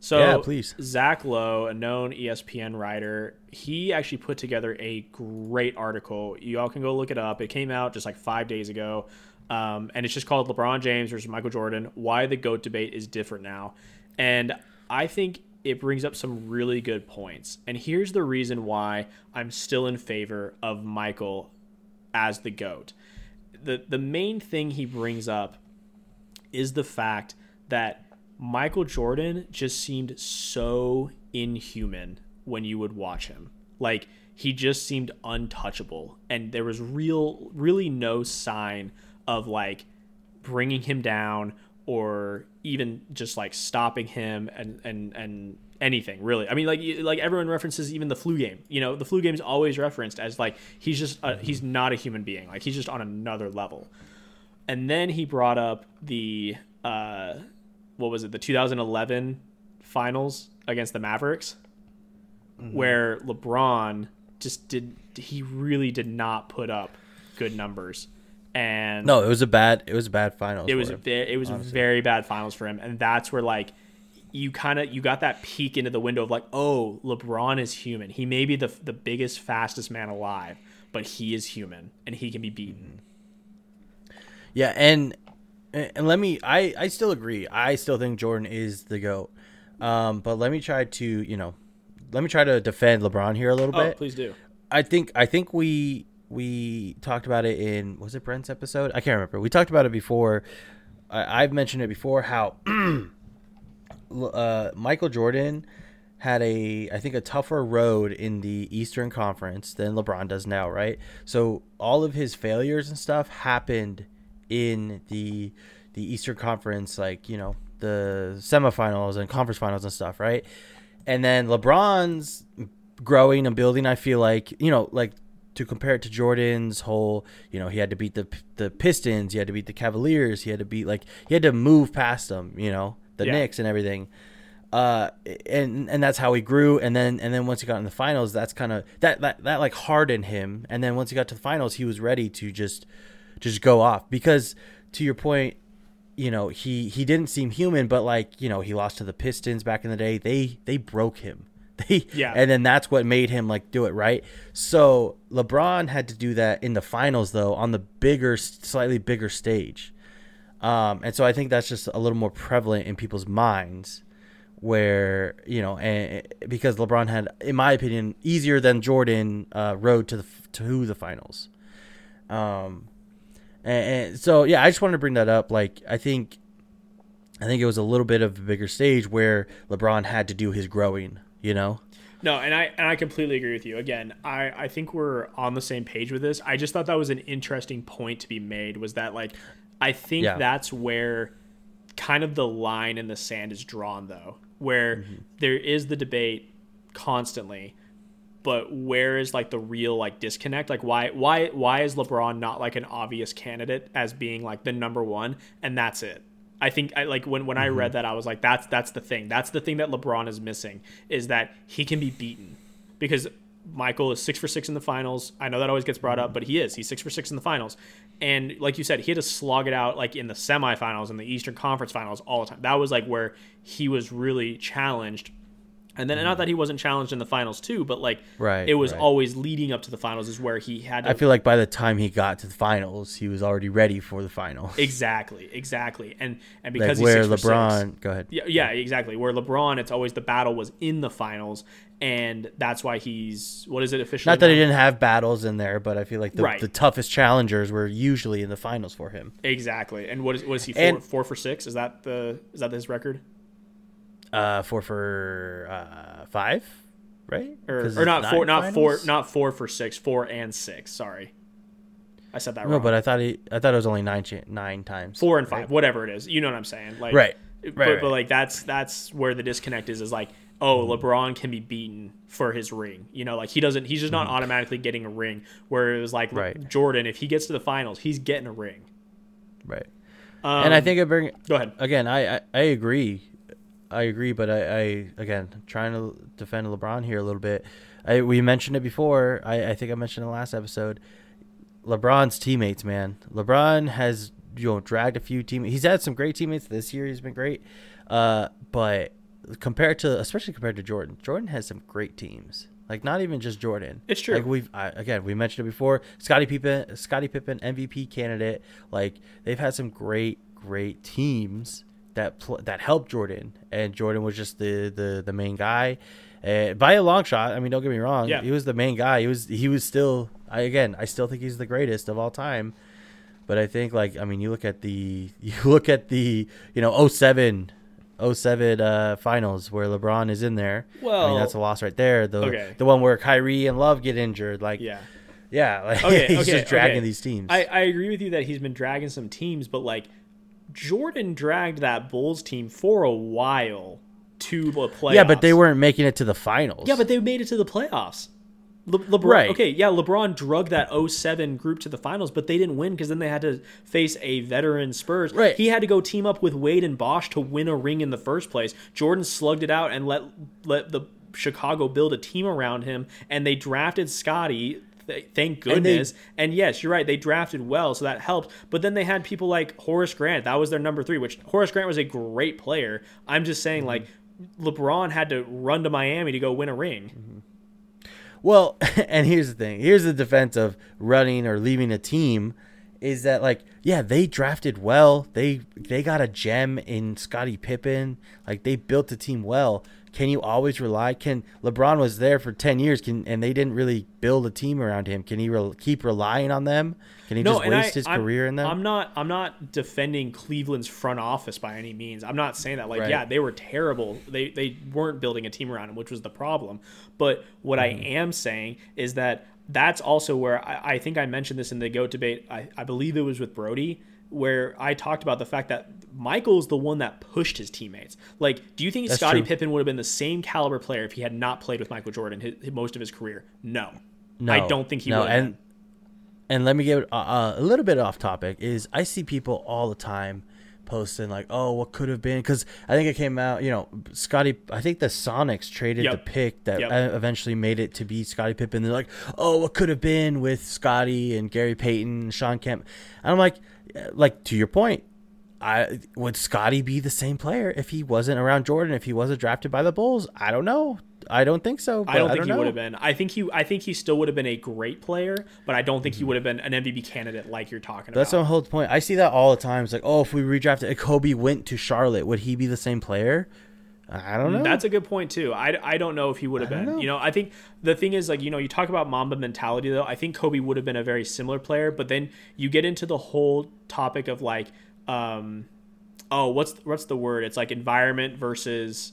So, yeah, please. Zach Lowe, a known ESPN writer, he actually put together a great article. You all can go look it up. It came out just like 5 days ago, and it's just called "LeBron James versus Michael Jordan: Why the GOAT Debate is Different Now," and I think it brings up some really good points. And here's the reason why I'm still in favor of Michael as the GOAT. The main thing he brings up is the fact that Michael Jordan just seemed so inhuman when you would watch him. Like, he just seemed untouchable, and there was really no sign of like bringing him down or even just like stopping him and anything really. I mean, like everyone references even the flu game. You know, the flu game is always referenced as like he's just he's not a human being. Like, he's just on another level. And then he brought up the the 2011 finals against the Mavericks, where LeBron just really did not put up good numbers. And no, it was a bad finals. It was very bad finals for him, and that's where like you got that peek into the window of like, oh, LeBron is human. He may be the biggest, fastest man alive, but he is human and he can be beaten. Yeah, and let me I still agree. I still think Jordan is the GOAT. But let me try to, let me try to defend LeBron here a little bit. Oh, please do. I think we talked about it in, was it Brent's episode? I can't remember. We talked about it before. I've mentioned it before how Michael Jordan had a tougher road in the Eastern Conference than LeBron does now, right? So all of his failures and stuff happened in the Eastern Conference, like, the semifinals and conference finals and stuff, right? And then LeBron's growing and building, I feel like, like to compare it to Jordan's whole, he had to beat the Pistons, he had to beat the Cavaliers, he had to move past them, Knicks and everything. And that's how he grew. And then once he got in the finals, that's kind of that like hardened him. And then once he got to the finals, he was ready to just go off, because to your point, he didn't seem human, but like, he lost to the Pistons back in the day. They broke him. And then that's what made him like do it, right? So LeBron had to do that in the finals, though, on the slightly bigger stage. And so I think that's just a little more prevalent in people's minds, where, because LeBron had, in my opinion, easier than Jordan road to the finals. And so, yeah, I just wanted to bring that up. Like, I think it was a little bit of a bigger stage where LeBron had to do his growing, No, and I completely agree with you. Again, I think we're on the same page with this. I just thought that was an interesting point to be made, was that, like, I think that's where kind of the line in the sand is drawn, though, where there is the debate constantly, but where is like the real like disconnect? Like, why is LeBron not like an obvious candidate as being like the number one? And that's it. I think when I read that, I was like, that's the thing. That's the thing that LeBron is missing, is that he can be beaten, because Michael is 6 for 6 in the finals. I know that always gets brought up, but he's 6 for 6 in the finals. And like you said, he had to slog it out like in the semifinals and the Eastern Conference finals all the time. That was like where he was really challenged. And then not that he wasn't challenged in the finals too, but like it was always leading up to the finals is where he had to. I feel like by the time he got to the finals, he was already ready for the finals. Exactly. And because like where he's 6 LeBron, for 6, go ahead. Yeah, exactly. Where LeBron, it's always the battle was in the finals, and that's why he's, what is it officially? Not that he didn't have battles in there, but I feel like the toughest challengers were usually in the finals for him. Exactly. And what is he 4 for 6? Is that his record? 4 for 5, right? Or not 4, not finals? 4, not 4 for 6, 4 and 6. Sorry, I said that wrong. No, but I thought it was only 9 times. 4 and 5, right? Whatever it is. You know what I'm saying? Like, right. But like that's where the disconnect is. Is like, oh, LeBron can be beaten for his ring. Like he doesn't. He's just not automatically getting a ring. Where it was like Jordan, if he gets to the finals, he's getting a ring. Right. And I think go ahead. Again, I agree. But I again trying to defend LeBron here a little bit. We mentioned it before. I think I mentioned in the last episode. LeBron's teammates, man. LeBron has dragged a few teammates. He's had some great teammates this year. He's been great, but especially compared to Jordan. Jordan has some great teams. Like not even just Jordan. It's true. Like we mentioned it before. Scottie Pippen, MVP candidate. Like they've had some great teams that helped Jordan, and Jordan was just the main guy, by a long shot. I mean, don't get me wrong. Yeah. He was the main guy. He was still, I still think he's the greatest of all time. But I think you look at the 07 07 finals where LeBron is in there. Well, I mean, that's a loss right there. The one where Kyrie and Love get injured. Like, yeah. Like, he's just dragging these teams. I agree with you that he's been dragging some teams, but like Jordan dragged that Bulls team for a while to the playoffs. Yeah, but they weren't making it to the finals. Yeah, but they made it to the playoffs. LeBron, right. Okay, yeah, LeBron drugged that 07 group to the finals, but they didn't win because then they had to face a veteran Spurs. Right. He had to go team up with Wade and Bosch to win a ring in the first place. Jordan slugged it out and let the Chicago build a team around him, and they drafted Scottie. Thank goodness. And yes, you're right. They drafted well, so that helped. But then they had people like Horace Grant. That was their number 3, which Horace Grant was a great player. I'm just saying, like, LeBron had to run to Miami to go win a ring. Mm-hmm. Well, and here's the thing. Here's the defense of running or leaving a team is that, like, yeah, they drafted well. They got a gem in Scottie Pippen. Like, they built the team well. Can you always rely? Can LeBron was there for 10 years and they didn't really build a team around him. Can he keep relying on them? Can he just waste his career in them? I'm not defending Cleveland's front office by any means. I'm not saying that yeah, they were terrible. They weren't building a team around him, which was the problem. But what I am saying is that that's also where I think I mentioned this in the GOAT debate. I believe it was with Brody, where I talked about the fact that Michael's the one that pushed his teammates. Like, do you think Scottie Pippen would have been the same caliber player if he had not played with Michael Jordan most of his career? No. I don't think he would. And let me get a little bit off topic. Is I see people all the time posting like, oh, what could have been? Because I think it came out, Scottie. I think the Sonics traded the pick that eventually made it to be Scottie Pippen. They're like, oh, what could have been with Scottie and Gary Payton and Sean Kemp? And I'm like to your point, would Scottie be the same player if he wasn't around Jordan, if he wasn't drafted by the Bulls? I don't know. I don't think so. But I don't think he would have been. I think he still would have been a great player, but I don't think he would have been an MVP candidate like you're talking about. That's the whole point. I see that all the time. It's like, oh, if we redrafted, if Kobe went to Charlotte, would he be the same player? I don't know. That's a good point too. I don't know if he would have been. I think the thing is, like, you talk about Mamba mentality though. I think Kobe would have been a very similar player, but then you get into the whole topic of like, what's the word? It's like environment versus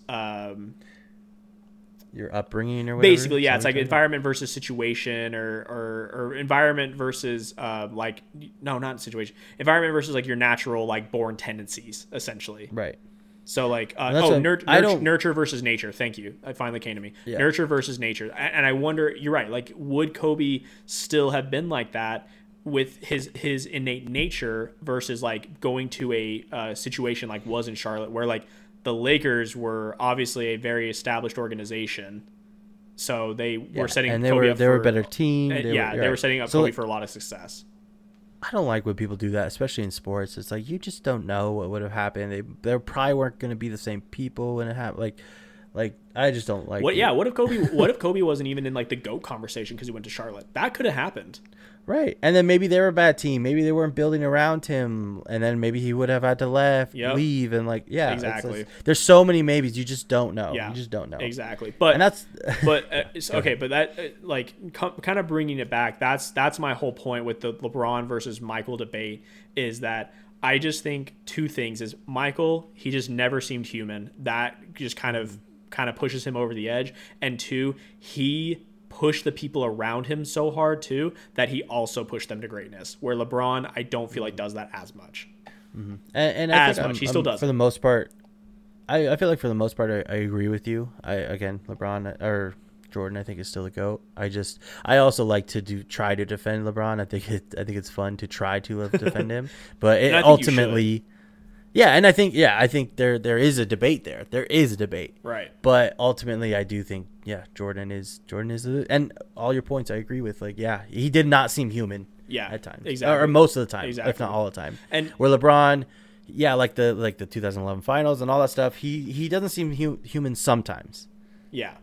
your upbringing or whatever. Basically, yeah, it's like environment versus situation or environment versus environment versus like your natural like born tendencies essentially. Right. So like, nurture versus nature. Thank you. It finally came to me. Yeah. Nurture versus nature. And I wonder, you're right. Like, would Kobe still have been like that with his innate nature versus like going to a situation like was in Charlotte where like the Lakers were obviously a very established organization. So they were setting and they were a better team. They were setting up Kobe for a lot of success. I don't like when people do that, especially in sports. It's like you just don't know what would have happened. They probably weren't going to be the same people when it happened. Like I just don't like. What if Kobe wasn't even in like the GOAT conversation because he went to Charlotte? That could have happened. Right, and then maybe they were a bad team. Maybe they weren't building around him, and then maybe he would have had to leave, and like exactly. There's so many maybes. You just don't know. Yeah, you just don't know exactly. But and that's okay. But that kind of bringing it back. That's my whole point with the LeBron versus Michael debate is that I just think two things is Michael. He just never seemed human. That just kind of pushes him over the edge, and two, he pushed the people around him so hard too that he also pushed them to greatness, where LeBron I don't feel like does that as much. Mm-hmm. And I as think much I'm, he still does for the most part. I feel like for the most part I agree with you. LeBron or Jordan I think is still a GOAT. I also like to try to defend LeBron. I think it's fun to try to defend him, but it ultimately. Yeah, and I think there is a debate there. There is a debate, right? But ultimately, I do think Jordan is, and all your points I agree with. Like, yeah, he did not seem human. Yeah, at times, exactly, or most of the time, exactly. If not all the time. And where LeBron, yeah, like the 2011 finals and all that stuff, he doesn't seem human sometimes. Yeah,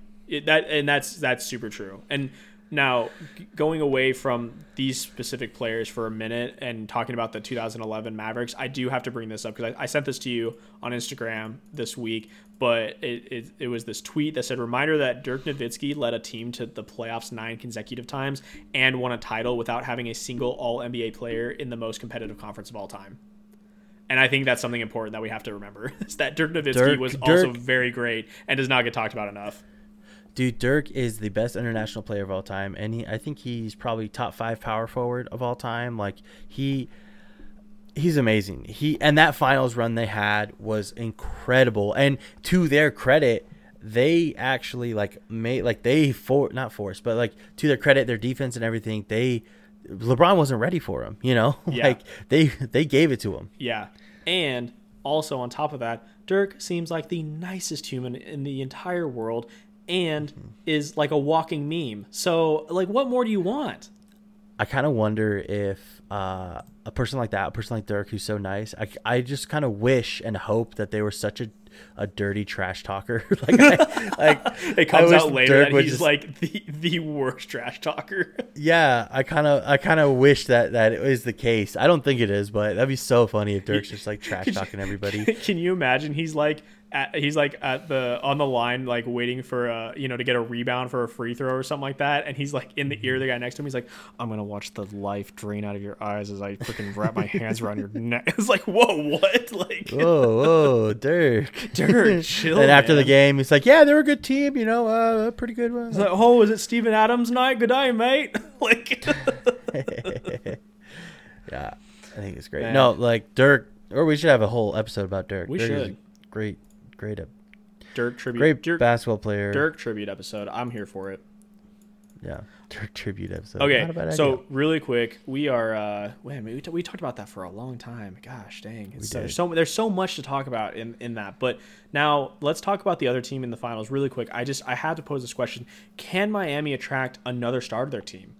that's super true. And now going away from these specific players for a minute and talking about the 2011 Mavericks, I do have to bring this up because I sent this to you on Instagram this week, but it was this tweet that said, reminder that Dirk Nowitzki led a team to the playoffs 9 consecutive times and won a title without having a single all-NBA player in the most competitive conference of all time. And I think that's something important that we have to remember, is that Dirk Nowitzki was also very great and does not get talked about enough. Dude, Dirk is the best international player of all time, and I think he's probably top 5 power forward of all time. Like, he's amazing. And that finals run they had was incredible. And to their credit, they actually to their credit, their defense and everything, LeBron wasn't ready for him, you know? Yeah. Like, they gave it to him. Yeah. And also on top of that, Dirk seems like the nicest human in the entire world, and is like a walking meme. So, like, what more do you want? I kind of wonder if a person like that, a person like Dirk, who's so nice, I just kind of wish and hope that they were such a dirty trash talker. It comes out later that he's just, like, the worst trash talker. Yeah, I kind of wish that it was the case. I don't think it is, but that'd be so funny if Dirk's just like trash talking everybody. Can you imagine? He's on the line, like waiting for to get a rebound for a free throw or something like that, and he's like in the ear of the guy next to him. He's like, "I'm gonna watch the life drain out of your eyes as I freaking wrap my hands around your neck." It's like, whoa, what? Like, whoa, Dirk, chill. And after the game, he's like, "Yeah, they're a good team, pretty good one." He's like, "Oh, is it Steven Adams night? Good day, mate." Like, yeah, I think it's great. Man. No, like Dirk, or we should have a whole episode about Dirk. We should. Great Dirk tribute. Great basketball player. Dirk tribute episode. I'm here for it. Yeah, Dirk tribute episode. Okay, so really quick, we are. We talked about that for a long time. Gosh, dang! There's so much to talk about in that. But now let's talk about the other team in the finals really quick. I had to pose this question: can Miami attract another star to their team?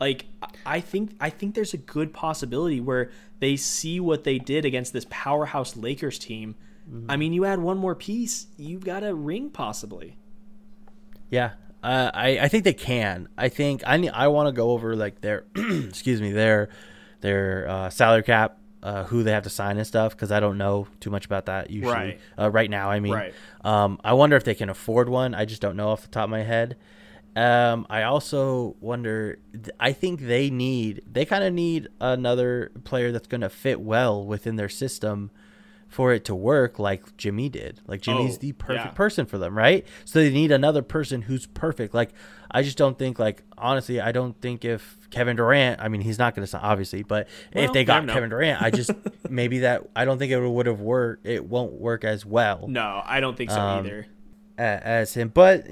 Like, I think there's a good possibility where they see what they did against this powerhouse Lakers team. I mean, you add one more piece, you've got a ring possibly. Yeah, I think they can. I think I want to go over like their their salary cap, who they have to sign and stuff, because I don't know too much about that usually right now. I mean, I wonder if they can afford one. I just don't know off the top of my head. I also wonder. I think they kind of need another player that's going to fit well within their system for it to work, like Jimmy did. Like, Jimmy's the perfect person for them, right? So they need another person who's perfect. Like, I just don't think, like, honestly, I don't think if Kevin Durant, I mean, he's not going to sign, obviously, but if they got Kevin Durant, I just, maybe that, I don't think it would have worked. It won't work as well. No, I don't think so either. As him. But,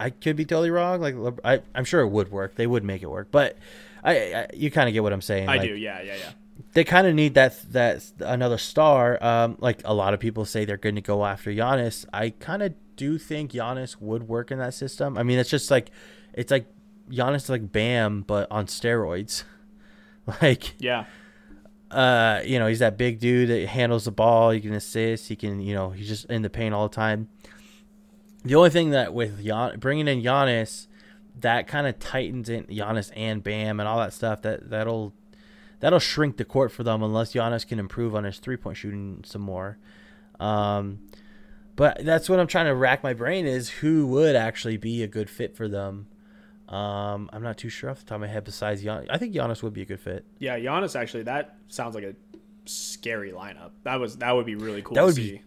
I could be totally wrong. Like, I'm sure it would work. They would make it work. But you kind of get what I'm saying. I do. Yeah. They kind of need that another star. Like, a lot of people say they're going to go after Giannis. I kind of do think Giannis would work in that system. I mean, it's just like, it's like Giannis, like Bam, but on steroids. Like, yeah. He's that big dude that handles the ball. He can assist. He can, he's just in the paint all the time. The only thing that with bringing in Giannis, that kind of tightens in Giannis and Bam and all that stuff. That'll shrink the court for them unless Giannis can improve on his three-point shooting some more. But that's what I'm trying to rack my brain is who would actually be a good fit for them. I'm not too sure off the top of my head besides Giannis. I think Giannis would be a good fit. Yeah, Giannis actually, that sounds like a scary lineup. That would be really cool to see.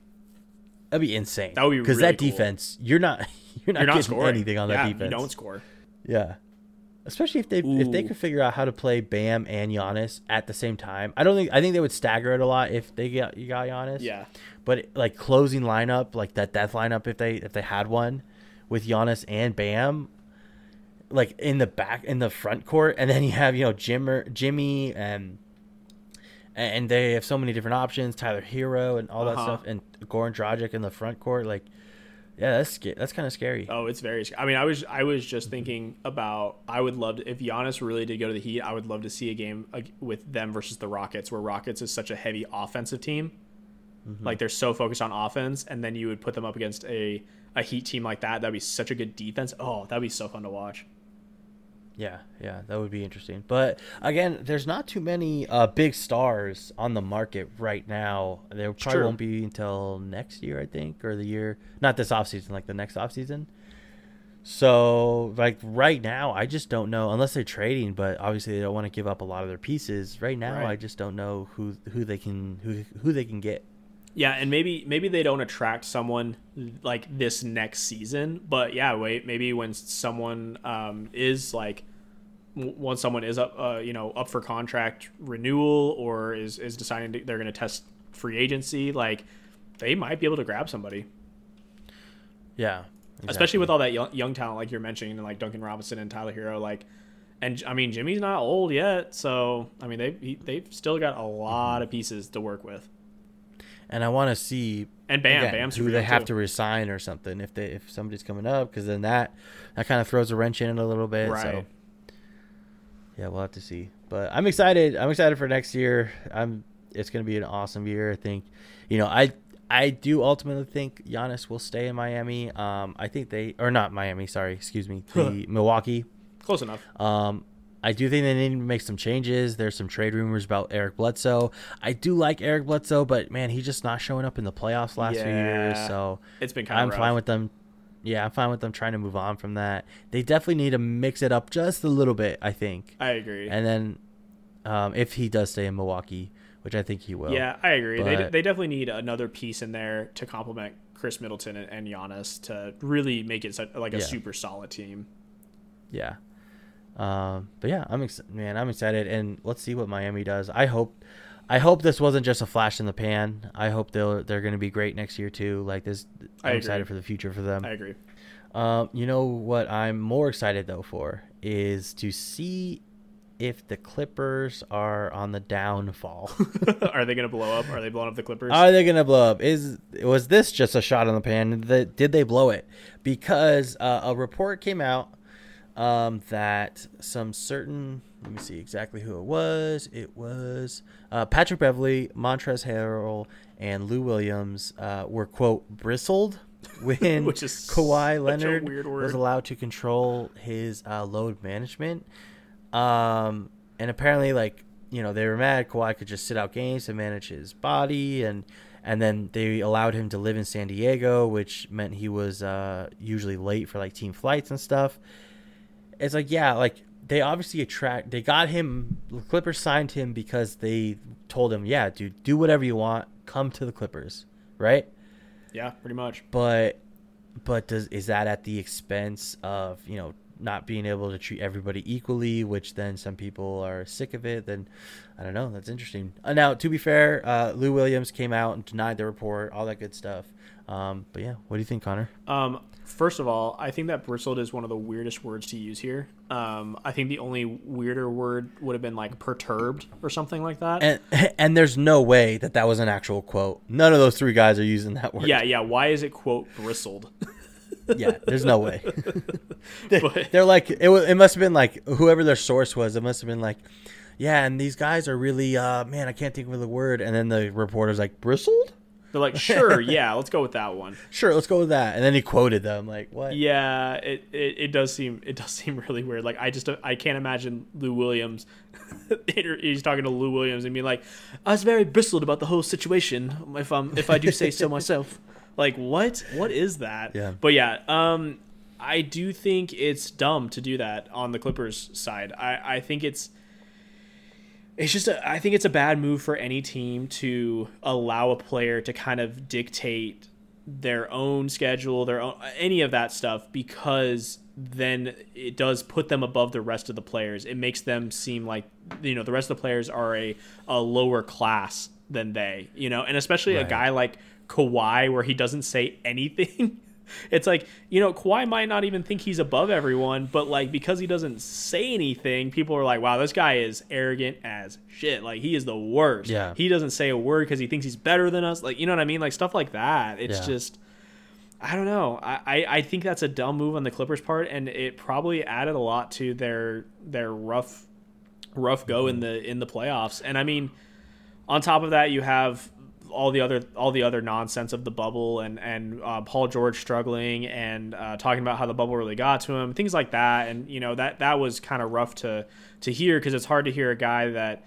That'd be insane. That would be really cool. Because that defense, you're not getting anything on that defense. You don't score. Yeah. Especially if they could figure out how to play Bam and Giannis at the same time. I think they would stagger it a lot if you got Giannis. Yeah. But like closing lineup, like that death lineup, if they had one with Giannis and Bam, like in the front court, and then you have Jimmy and they have so many different options, Tyler Hero and all that stuff, and Goran Dragic in the front court, like. Yeah, that's kind of scary. Oh, it's very scary. I mean, I was just thinking about I would love to, if Giannis really did go to the Heat, I would love to see a game with them versus the Rockets, where Rockets is such a heavy offensive team. Mm-hmm. Like, they're so focused on offense, and then you would put them up against a Heat team like that. That'd be such a good defense. Oh, that'd be so fun to watch. Yeah, that would be interesting. But again, there's not too many big stars on the market right now. There probably won't be until next year, I think, or the year, not this offseason, like the next offseason. So, like, right now, I just don't know, unless they're trading, but obviously they don't want to give up a lot of their pieces. Right now, right. I just don't know who they can get. Yeah, and maybe they don't attract someone like this next season, but yeah, wait, maybe when someone is like, once someone is up, up for contract renewal, or is deciding they're going to test free agency, like they might be able to grab somebody. Yeah. Exactly. Especially with all that young talent, like you're mentioning, and like Duncan Robinson and Tyler Hero, like, and I mean, Jimmy's not old yet. So, I mean, they've still got a lot of pieces to work with. And I want to see Bam's who they have to resign or something if somebody's coming up, because then that kind of throws a wrench in it a little bit. Right. So, yeah, we'll have to see. But I'm excited. I'm excited for next year. It's going to be an awesome year, I think. You know, I do ultimately think Giannis will stay in Miami. I think Milwaukee. Close enough. I do think they need to make some changes. There's some trade rumors about Eric Bledsoe. I do like Eric Bledsoe, but man, he's just not showing up in the playoffs last few years. So it's been kind of rough. Fine with them. Yeah, I'm fine with them trying to move on from that. They definitely need to mix it up just a little bit, I think. I agree. And then if he does stay in Milwaukee, which I think he will. Yeah, I agree. They definitely need another piece in there to complement Chris Middleton and Giannis to really make it a super solid team. Yeah. But yeah, I'm excited, and let's see what Miami does. I hope this wasn't just a flash in the pan. I hope they're going to be great next year too. Like this, I'm excited for the future for them. I agree. You know what I'm more excited though for is to see if the Clippers are on the downfall. Are they going to blow up? Are they blowing up the Clippers? Are they going to blow up? Was this just a shot in the pan? Did they blow it? Because a report came out that some certain, let me see exactly who it was. It was Patrick Beverley, Montrezl Harrell, and Lou Williams were, quote, bristled when which is Kawhi Leonard was allowed to control his load management. And apparently, like, you know, they were mad Kawhi could just sit out games to manage his body, and then they allowed him to live in San Diego, which meant he was usually late for like team flights and stuff. It's like, yeah, like they obviously they got him, the Clippers signed him because they told him, yeah, dude, do whatever you want, come to the Clippers, right? Yeah, pretty much. But is that at the expense of, you know, not being able to treat everybody equally, which then some people are sick of it? Then I don't know. That's interesting. Now, to be fair, Lou Williams came out and denied the report, all that good stuff. But yeah, what do you think, Connor? First of all, I think that bristled is one of the weirdest words to use here. I think the only weirder word would have been like perturbed or something like that. And there's no way that was an actual quote. None of those three guys are using that word. Yeah. Why is it, quote, bristled? Yeah, there's no way. They're like, it must have been like whoever their source was, it must have been like, yeah, and these guys are really man, I can't think of the word. And then the reporter's like, bristled? They're like, sure, yeah, let's go with that one. Sure, let's go with that. And then he quoted them, like, what? Yeah, it does seem really weird. Like, I can't imagine Lou Williams. He's talking to Lou Williams and being like, I was very bristled about the whole situation, if I do say so myself. Like, what is that? Yeah. But yeah, I do think it's dumb to do that on the Clippers side. I think I think it's a bad move for any team to allow a player to kind of dictate their own schedule, their own, any of that stuff, because then it does put them above the rest of the players. It makes them seem like, you know, the rest of the players are a lower class than they, you know, and especially right. A guy like Kawhi, where he doesn't say anything. It's like, you know, Kawhi might not even think he's above everyone, but like, because he doesn't say anything, people are like, wow, this guy is arrogant as shit. Like, he is the worst. Yeah. He doesn't say a word because he thinks he's better than us. Like, you know what I mean? Like, stuff like that. It's just, I don't know. I think that's a dumb move on the Clippers part, and it probably added a lot to their rough go in the playoffs. And I mean, on top of that, you have all the other nonsense of the bubble and Paul George struggling and talking about how the bubble really got to him, things like that. And, you know, that was kind of rough to hear, because it's hard to hear a guy that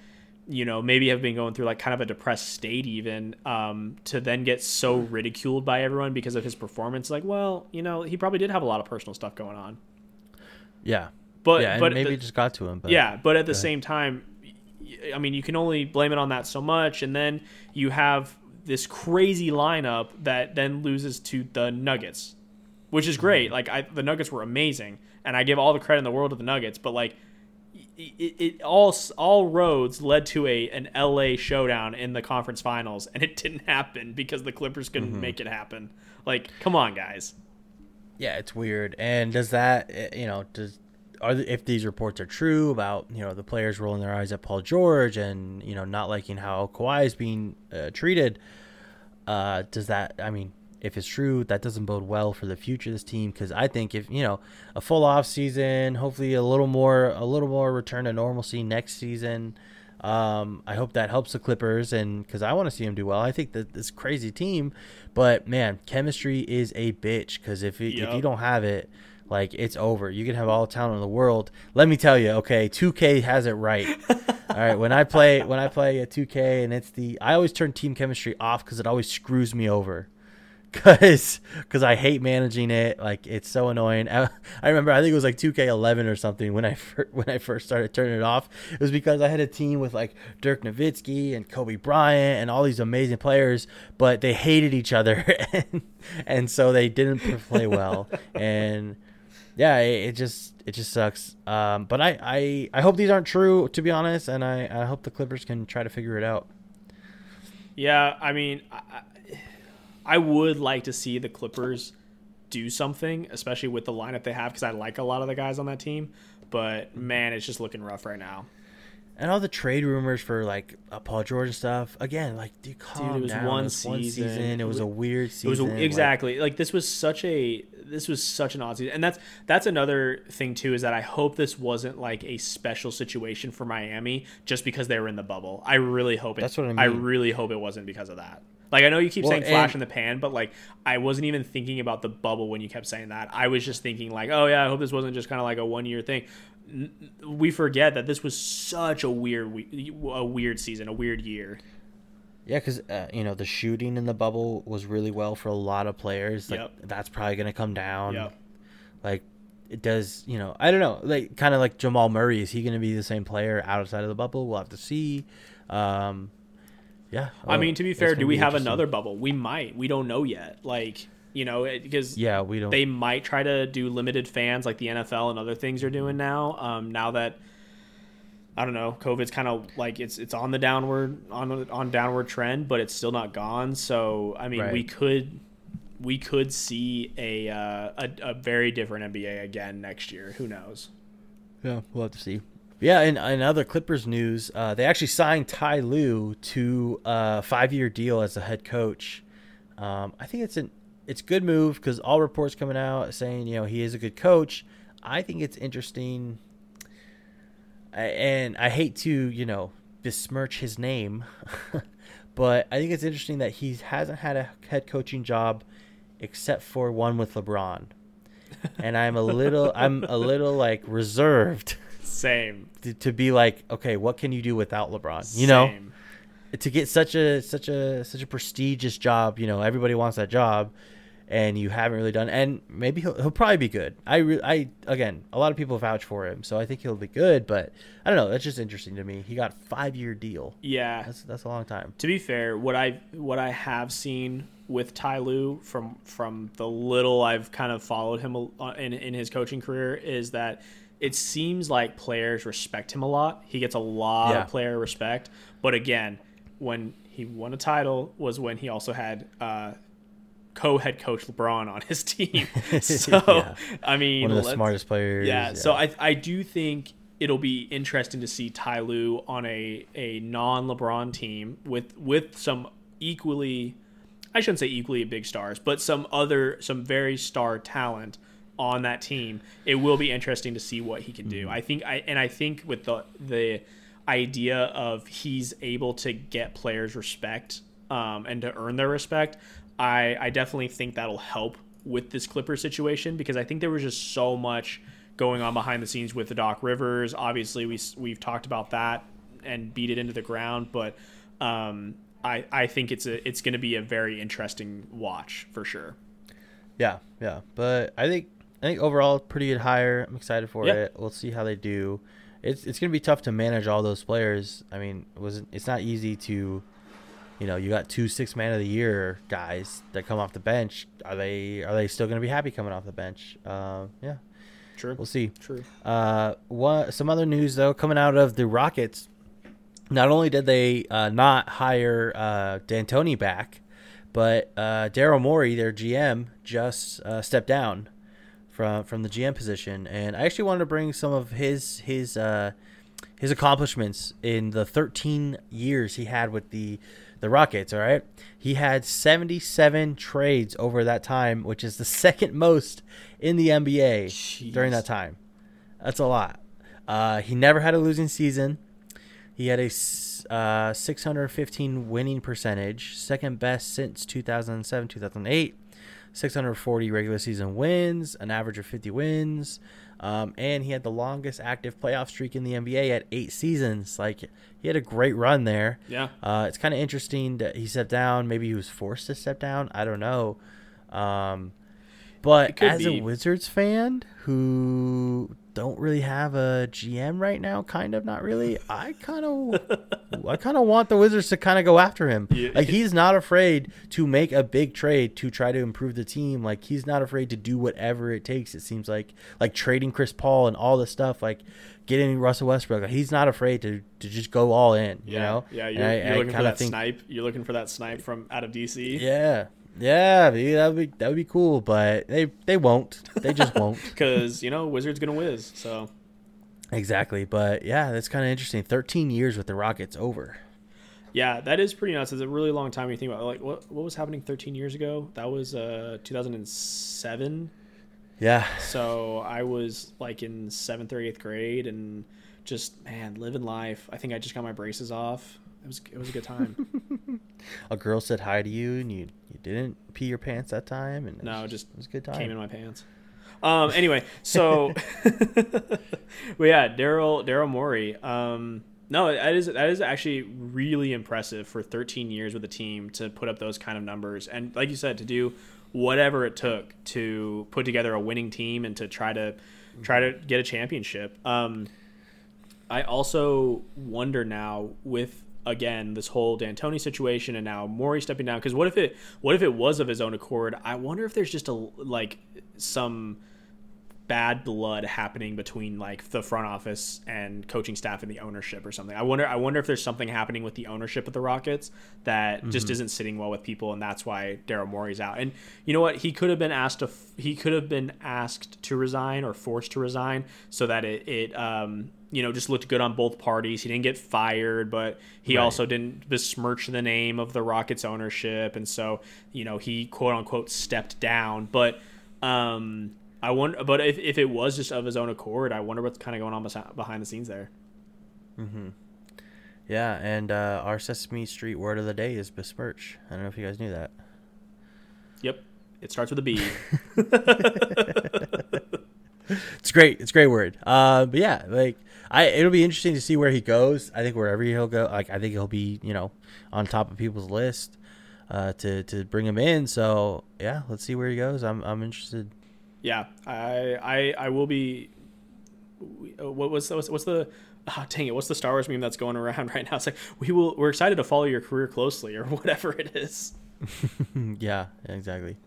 you know, maybe have been going through like kind of a depressed state even, to then get so ridiculed by everyone because of his performance. Like, well, you know, he probably did have a lot of personal stuff going on. Yeah. But, yeah, but maybe it just got to him. But, yeah. But at the same time, I mean, you can only blame it on that so much. And then you have this crazy lineup that then loses to the Nuggets, which is great. Like the Nuggets were amazing and I give all the credit in the world to the Nuggets, but like, all roads led to an LA showdown in the conference finals, and it didn't happen because the Clippers couldn't make it happen. Like, come on, guys. Yeah, it's weird. And does that, you know, if these reports are true about, you know, the players rolling their eyes at Paul George and, you know, not liking how Kawhi is being treated, does that, I mean, if it's true, that doesn't bode well for the future of this team, because I think if, you know, a full off season, hopefully a little more return to normalcy next season. I hope that helps the Clippers, and because I want to see them do well. I think that this crazy team, but man, chemistry is a bitch, because if you don't have it, like, it's over. You can have all the talent in the world. Let me tell you, okay, 2K has it right. All right, when I play a 2K, and I always turn team chemistry off because it always screws me over. Because I hate managing it. Like, it's so annoying. I remember, I think it was like 2K11 or something when I first started turning it off. It was because I had a team with like Dirk Nowitzki and Kobe Bryant and all these amazing players, but they hated each other and so they didn't play well. And yeah, it just sucks. But I hope these aren't true, to be honest, and I hope the Clippers can try to figure it out. Yeah, I mean, I would like to see the Clippers do something, especially with the lineup they have, because I like a lot of the guys on that team. But, man, it's just looking rough right now. And all the trade rumors for, like, Paul George and stuff. Again, like, dude, calm down. It was one season. It was a weird season. Exactly. Like, this was such an odd season. And that's another thing, too, is that I hope this wasn't, like, a special situation for Miami just because they were in the bubble. I really hope it. That's what I mean. I really hope it wasn't because of that. Like, I know you keep saying flash in the pan, but, like, I wasn't even thinking about the bubble when you kept saying that. I was just thinking, like, oh, yeah, I hope this wasn't just kind of like a one-year thing. We forget that this was such a weird season, a weird year. Yeah, because, you know, the shooting in the bubble was really well for a lot of players. Like, that's probably going to come down. Yep. Like, it does, you know, I don't know. Like, kind of like Jamal Murray. Is he going to be the same player outside of the bubble? We'll have to see. Yeah. I mean, to be fair, do we have another bubble? We might. We don't know yet. Like, you know, because we don't. They might try to do limited fans like the NFL and other things are doing now. Now that, I don't know, COVID's kind of like it's on the downward trend, but it's still not gone. So, I mean, right. we could see a very different NBA again next year. Who knows? Yeah, we'll have to see. Yeah, and in other Clippers news, they actually signed Ty Lue to a 5-year deal as the head coach. I think it's a good move because all reports coming out saying, you know, he is a good coach. I think it's interesting, and I hate to, you know, besmirch his name, but I think it's interesting that he hasn't had a head coaching job except for one with LeBron, and I'm a little like reserved. Same to be like, okay, what can you do without LeBron? You know, to get such a prestigious job, you know, everybody wants that job, and you haven't really done. And maybe he'll probably be good. I again, a lot of people vouch for him, so I think he'll be good. But I don't know. That's just interesting to me. He got a 5-year deal. Yeah, that's a long time. To be fair, what I have seen with Ty Lue from the little I've kind of followed him in his coaching career is that. It seems like players respect him a lot. He gets a lot of player respect. But again, when he won a title was when he also had co-head coach LeBron on his team. So, yeah. I mean... one of the smartest players. Yeah, yeah. So I do think it'll be interesting to see Ty Lue on a non-LeBron team with some equally... I shouldn't say equally big stars, but some very star talent on that team. It will be interesting to see what he can do. I think with the idea of he's able to get players respect and to earn their respect, I definitely think that'll help with this Clipper situation, because I think there was just so much going on behind the scenes with the Doc Rivers. Obviously we've talked about that and beat it into the ground. But I think it's going to be a very interesting watch for sure. Yeah. But I think overall pretty good hire. I'm excited for it. We'll see how they do. It's going to be tough to manage all those players. I mean, it's not easy to, you know, you got 2 6 man of the year guys that come off the bench. Are they still going to be happy coming off the bench? Yeah. True. We'll see. True. Some other news though coming out of the Rockets. Not only did they not hire D'Antoni back, but Daryl Morey, their GM, just stepped down from the GM position. And I actually wanted to bring some of his accomplishments in the 13 years he had with the Rockets. All right, he had 77 trades over that time, which is the second most in the NBA. Jeez. During that time. That's a lot. He never had a losing season. He had a 615 winning percentage, second best since 2007-2008. 640 regular season wins, an average of 50 wins, and he had the longest active playoff streak in the NBA at 8 seasons. Like, he had a great run there. Yeah. It's kind of interesting that he stepped down. Maybe he was forced to step down. I don't know. But as a Wizards fan who don't really have a GM right now, kind of, not really, I kind of want the Wizards to kind of go after him. Yeah. Like, he's not afraid to make a big trade to try to improve the team. Like, he's not afraid to do whatever it takes, it seems like trading Chris Paul and all this stuff, like getting Russell Westbrook. Like, he's not afraid to just go all in, you know? Yeah, you're looking for that snipe from out of DC. Yeah. Yeah, that would be cool, but they won't. They just won't, because you know Wizards gonna whiz. So exactly, but yeah, that's kind of interesting. 13 years with the Rockets over. Yeah, that is pretty nuts. It's a really long time. When you think about it, like what was happening 13 years ago? That was 2007. Yeah. So I was like in 7th or 8th grade, and just living life. I think I just got my braces off. It was a good time. A girl said hi to you, and you didn't pee your pants that time. And it was a good time. Came in my pants. Anyway, so but yeah, Daryl Morey. No, that is actually really impressive for 13 years with a team to put up those kind of numbers, and like you said, to do whatever it took to put together a winning team and to try to get a championship. I also wonder now with, again, this whole D'Antoni situation and now Morey stepping down, because what if it was of his own accord? I wonder if there's just some bad blood happening between like the front office and coaching staff and the ownership or something. I wonder if there's something happening with the ownership of the Rockets that just isn't sitting well with people, and that's why Daryl Morey's out. And you know what? He could have been asked to resign or forced to resign so that it you know, just looked good on both parties. He didn't get fired, but he also didn't besmirch the name of the Rockets ownership. And so, you know, he quote unquote stepped down. But I wonder, but if it was just of his own accord, I wonder what's kind of going on behind the scenes there. Mm-hmm. Yeah, and our Sesame Street word of the day is besmirch. I don't know if you guys knew that. Yep, it starts with a B. It's great. It's a great word. But yeah, like it'll be interesting to see where he goes. I think wherever he'll go, like I think he'll be, you know, on top of people's list to bring him in. So yeah, let's see where he goes. I'm interested. Yeah, I will be. What's the Star Wars meme that's going around right now? It's like we're excited to follow your career closely or whatever it is. Yeah, exactly.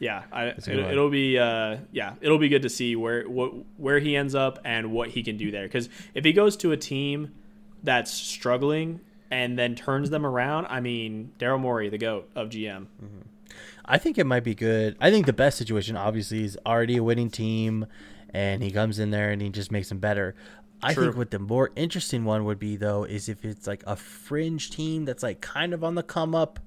Yeah, it'll be good to see where he ends up and what he can do there. Because if he goes to a team that's struggling and then turns them around, I mean, Daryl Morey, the GOAT of GM. Mm-hmm. I think it might be good. I think the best situation, obviously, is already a winning team, and he comes in there and he just makes them better. I think what the more interesting one would be, though, is if it's like a fringe team that's like kind of on the come up,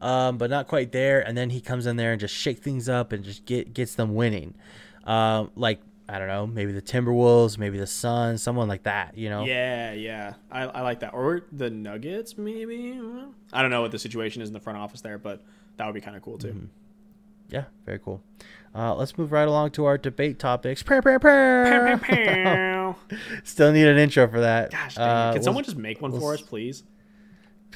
but not quite there, and then he comes in there and just shake things up and just gets them winning. Like, I don't know, maybe the Timberwolves, maybe the Suns, someone like that, you know? Yeah. I like that. Or the Nuggets, maybe? I don't know what the situation is in the front office there, but that would be kind of cool, too. Mm-hmm. Yeah, very cool. Let's move right along to our debate topics. Pow, pow, pow. Pow, pow, pow. now. Still need an intro for that. Gosh dang it. Can someone just make one for us, please?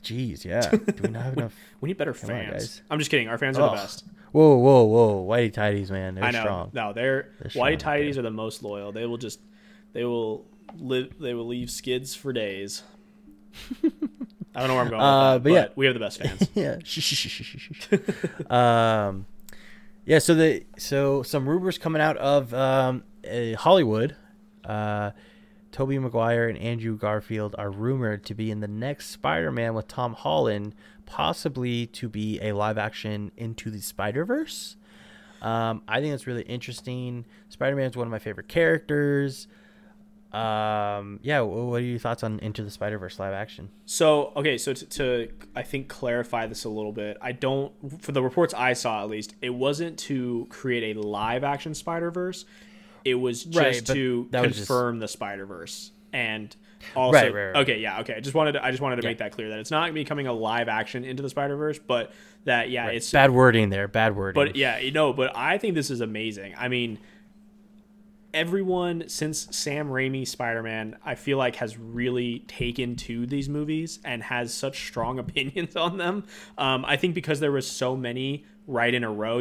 Jeez, yeah. Do we not have enough? We need better fans. I'm just kidding. Our fans are the best. Whoa, whoa, whoa. Whitey Tidies, man. They're strong. No, they're Whitey Tidies are the most loyal. They will leave skids for days. I don't know where I'm going with that, but yeah, we have the best fans. Yeah. Yeah, so some rumors coming out of Hollywood. Tobey Maguire and Andrew Garfield are rumored to be in the next Spider-Man with Tom Holland, possibly to be a live-action Into the Spider-Verse. I think that's really interesting. Spider-Man's one of my favorite characters. Yeah, what are your thoughts on Into the Spider-Verse live action? So, okay, so to I think clarify this a little bit, for the reports I saw at least, it wasn't to create a live action Spider-Verse. It was just to confirm the Spider-Verse. And also, right. Okay, yeah, okay. I just wanted to make that clear that it's not becoming a live action Into the Spider-Verse, but that, yeah, right. It's bad wording there, bad wording. But yeah, but I think this is amazing. I mean, everyone since Sam Raimi's Spider-Man, I feel like, has really taken to these movies and has such strong opinions on them. I think because there was so many right in a row,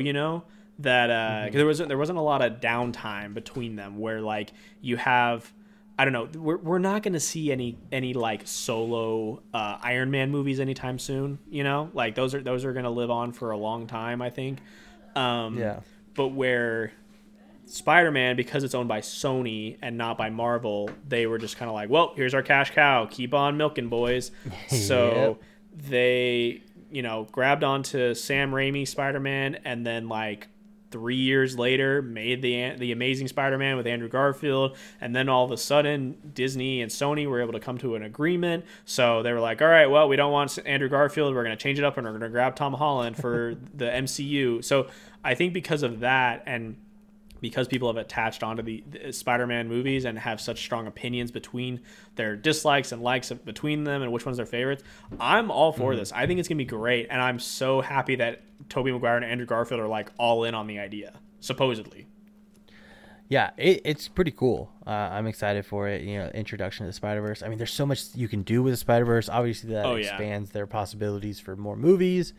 that there wasn't a lot of downtime between them where, like, you have, I don't know, we're not going to see any like solo Iron Man movies anytime soon, like those are going to live on for a long time, I think. Yeah. But where Spider-Man, because it's owned by Sony and not by Marvel, they were just kind of like, well, here's our cash cow, keep on milking, boys. So they grabbed onto Sam Raimi Spider-Man, and then like 3 years later made the Amazing Spider-Man with Andrew Garfield, and then all of a sudden Disney and Sony were able to come to an agreement. So they were like, all right, well, we don't want Andrew Garfield, we're going to change it up and we're going to grab Tom Holland for the MCU. So I think because of that, and because people have attached onto the Spider-Man movies and have such strong opinions between their dislikes and likes between them and which one's their favorites, I'm all for this. I think it's going to be great, and I'm so happy that Tobey Maguire and Andrew Garfield are, like, all in on the idea, supposedly. Yeah, it's pretty cool. I'm excited for it, introduction to the Spider-Verse. I mean, there's so much you can do with the Spider-Verse. Obviously, that expands their possibilities for more movies.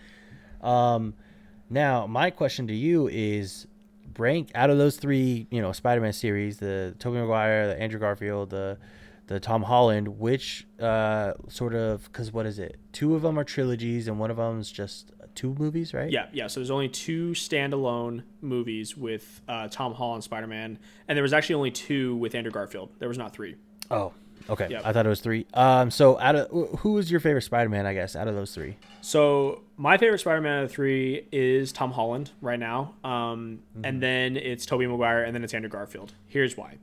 Now, my question to you is, rank out of those three, Spider-Man series, the Tobey Maguire, the Andrew Garfield, the Tom Holland, which sort of, because what is it? Two of them are trilogies and one of them is just two movies, right? Yeah. So there's only two standalone movies with Tom Holland Spider-Man, and there was actually only two with Andrew Garfield. There was not three. Oh, okay. Yep. I thought it was three. So who was your favorite Spider-Man, I guess, out of those three? So my favorite Spider-Man out of the three is Tom Holland right now. And then it's Tobey Maguire, and then it's Andrew Garfield. Here's why.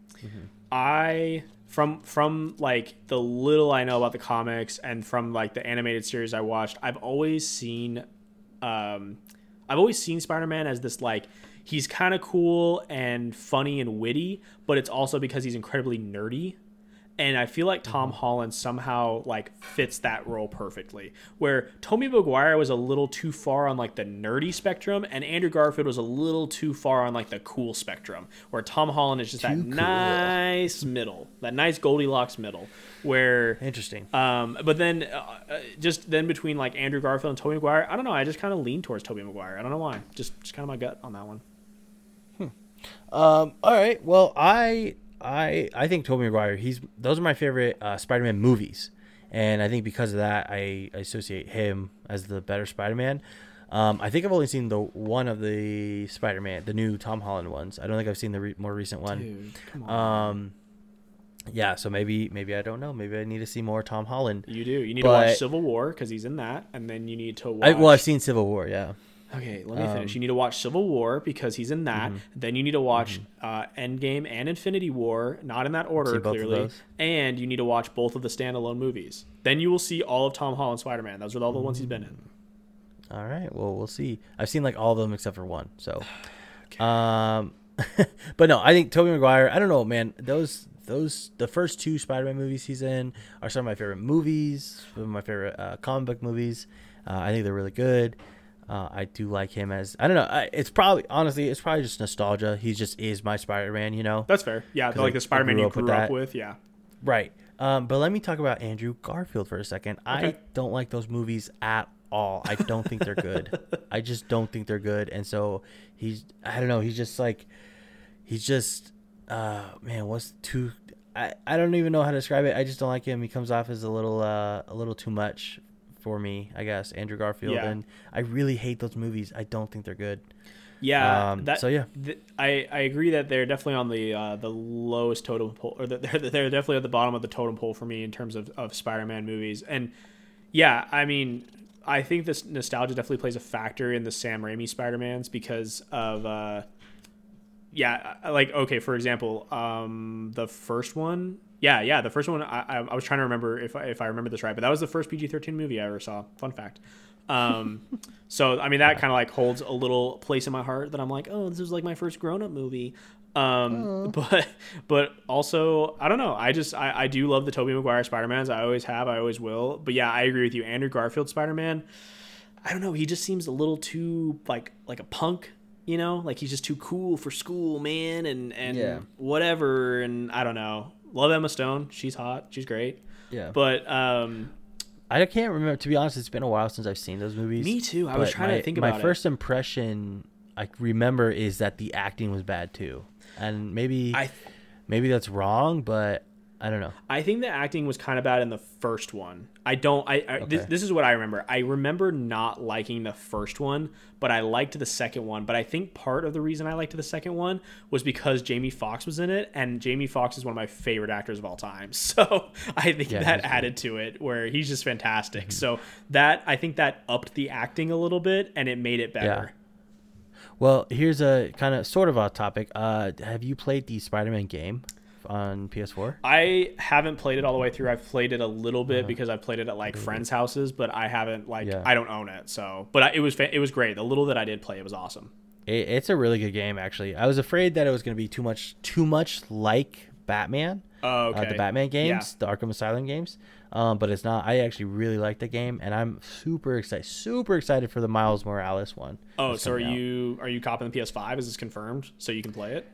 I, from like the little I know about the comics and from like the animated series I watched, I've always seen Spider-Man as this, like, he's kind of cool and funny and witty, but it's also because he's incredibly nerdy. And I feel like Tom Holland somehow, like, fits that role perfectly. Where Tobey Maguire was a little too far on, like, the nerdy spectrum, and Andrew Garfield was a little too far on, like, the cool spectrum. Where Tom Holland is just nice middle, that nice Goldilocks middle. Where interesting. But then, just then between, like, Andrew Garfield and Tobey Maguire, I don't know. I just kind of lean towards Tobey Maguire. I don't know why. Just kind of my gut on that one. All right. Well, I think Tobey Maguire, those are my favorite Spider-Man movies. And I think because of that, I associate him as the better Spider-Man. I think I've only seen the one of the Spider-Man, the new Tom Holland ones. I don't think I've seen the more recent one. Dude, come on. Yeah, so maybe I don't know. Maybe I need to see more Tom Holland. You do. You need to watch Civil War because he's in that. And then you need to watch... I've seen Civil War, yeah. Okay, let me finish. You need to watch Civil War because he's in that. Then you need to watch Endgame and Infinity War, not in that order, clearly. And you need to watch both of the standalone movies. Then you will see all of Tom Holland's Spider-Man. Those are all the ones he's been in. All right, well, we'll see. I've seen, like, all of them except for one. So, okay. But no, I think Tobey Maguire, I don't know, man. The first two Spider-Man movies he's in are some of my favorite movies, some of my favorite comic book movies. I think they're really good. I do like him as, I don't know. It's probably just nostalgia. He just is my Spider-Man, you know? That's fair. Yeah. Like the Spider-Man you grew up with. Yeah. Right. But let me talk about Andrew Garfield for a second. Okay. I don't like those movies at all. I don't think they're good. I just don't think they're good. And so I don't even know how to describe it. I just don't like him. He comes off as a little too much for me, I guess, Andrew Garfield. Yeah. And I really hate those movies. I don't think they're good. Yeah. I agree that they're definitely on the lowest totem pole, or that they're definitely at the bottom of the totem pole for me in terms of Spider-Man movies. And yeah, I mean, I think this nostalgia definitely plays a factor in the Sam Raimi Spider-Mans because of, for example, the first one. Yeah, the first one, I was trying to remember if I remember this right, but that was the first PG-13 movie I ever saw. Fun fact. So, I mean, that kind of, like, holds a little place in my heart that I'm like, oh, this is, like, my first grown-up movie. But also, I don't know. I do love the Tobey Maguire Spider-Mans. I always have. I always will. But, yeah, I agree with you. Andrew Garfield Spider-Man, I don't know. He just seems a little too, like a punk. You know, like he's just too cool for school, man, and yeah. Whatever, and I don't know. Love Emma Stone. She's hot. She's great. Yeah. But I can't remember. To be honest, it's been a while since I've seen those movies. Me too. I was trying to think about it. My first impression I remember is that the acting was bad too. And maybe that's wrong, but I don't know. I think the acting was kind of bad in the first one. This is what I remember. I remember not liking the first one, but I liked the second one. But I think part of the reason I liked the second one was because Jamie Foxx was in it, and Jamie Foxx is one of my favorite actors of all time. So I think that added to it, where he's just fantastic. Mm-hmm. So I think that upped the acting a little bit, and it made it better. Yeah. Well, here's a kind of sort of off topic. Have you played the Spider-Man game on PS4? I haven't played it all the way through. I've played it a little bit because I've played it at like friends' houses, but I haven't I don't own it. So, but it was great. The little that I did play, it was awesome. It's a really good game, actually. I was afraid that it was going to be too much like Batman. Oh, okay. The Batman games, the Arkham Asylum games, but it's not. I actually really like the game, and I'm super excited for the Miles Morales one. Oh, so are you copying the PS5? Is this confirmed so you can play it?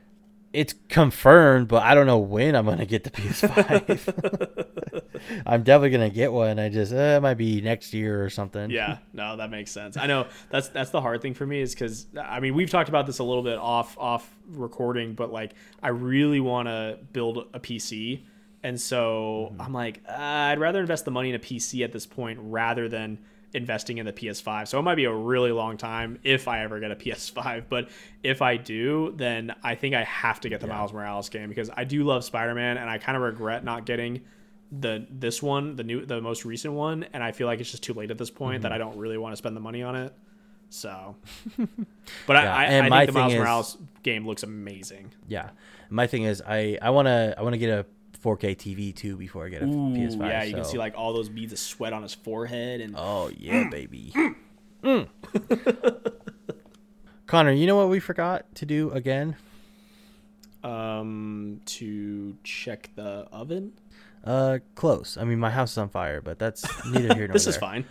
It's confirmed, but I don't know when I'm going to get the PS5. I'm definitely going to get one. I just, it might be next year or something. Yeah, no, that makes sense. I know that's the hard thing for me is because, I mean, we've talked about this a little bit off recording, but like I really want to build a PC. And so I'm like, I'd rather invest the money in a PC at this point rather than investing in the PS5. So it might be a really long time if I ever get a PS5, but if I do, then I think I have to get the Miles Morales game because I do love Spider-Man, and I kind of regret not getting the most recent one, and I feel like it's just too late at this point that I don't really want to spend the money on it. So but yeah. I think the Miles Morales game looks amazing. Yeah. My thing is I want to get a 4K TV too before I get a PS5. Yeah, you can see like all those beads of sweat on his forehead, and oh yeah, baby. Connor, you know what we forgot to do again? To check the oven. Close. I mean, my house is on fire, but that's neither here nor this there. This is fine.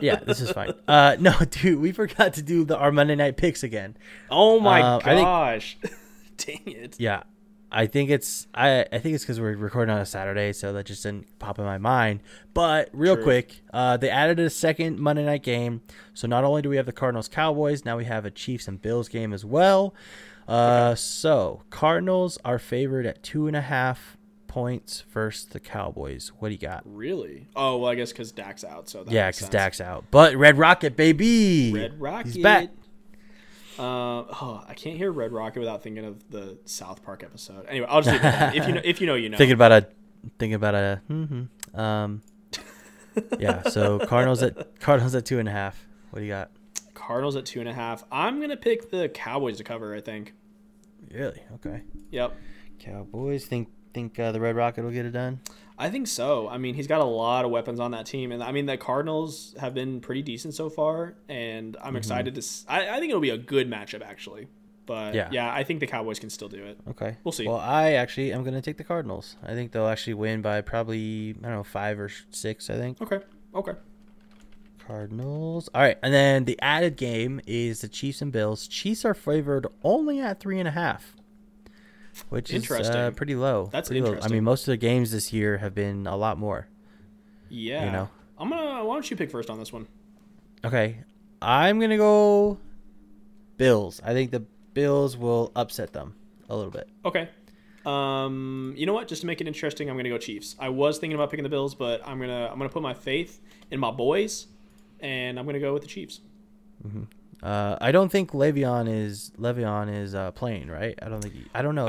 Yeah, this is fine. No, dude, we forgot to do our Monday night picks again. Oh my gosh! Dang it. Yeah. I think it's because we're recording on a Saturday, so that just didn't pop in my mind. But real quick, they added a second Monday night game. So not only do we have the Cardinals-Cowboys, now we have a Chiefs and Bills game as well. So Cardinals are favored at 2.5 points versus the Cowboys. What do you got? Really? Oh, well, I guess because Dak's out. So that makes sense. Dak's out. But Red Rocket, baby. Red Rocket. He's back. I can't hear Red Rocket without thinking of the South Park episode. Anyway, I'll just leave it at that. If you know. Thinking about a. Mm-hmm. Yeah. So Cardinals at 2.5. What do you got? Cardinals at 2.5. I'm gonna pick the Cowboys to cover. I think. Really? Okay. Yep. Cowboys. Think the Red Rocket will get it done. I think so. I mean, he's got a lot of weapons on that team. And, I mean, the Cardinals have been pretty decent so far. And I'm excited to – I think it'll be a good matchup, actually. But, yeah, I think the Cowboys can still do it. Okay. We'll see. Well, I actually am going to take the Cardinals. I think they'll actually win by probably, 5 or 6, I think. Okay. Cardinals. All right, and then the added game is the Chiefs and Bills. Chiefs are favored only at 3.5, which is pretty low. That's pretty interesting. Low. I mean, most of the games this year have been a lot more. Yeah. You know? Why don't you pick first on this one? Okay, I'm gonna go Bills. I think the Bills will upset them a little bit. Okay. You know what? Just to make it interesting, I'm gonna go Chiefs. I was thinking about picking the Bills, but I'm gonna put my faith in my boys, and I'm gonna go with the Chiefs. Mm-hmm. I don't think Le'Veon is playing, right? I don't know.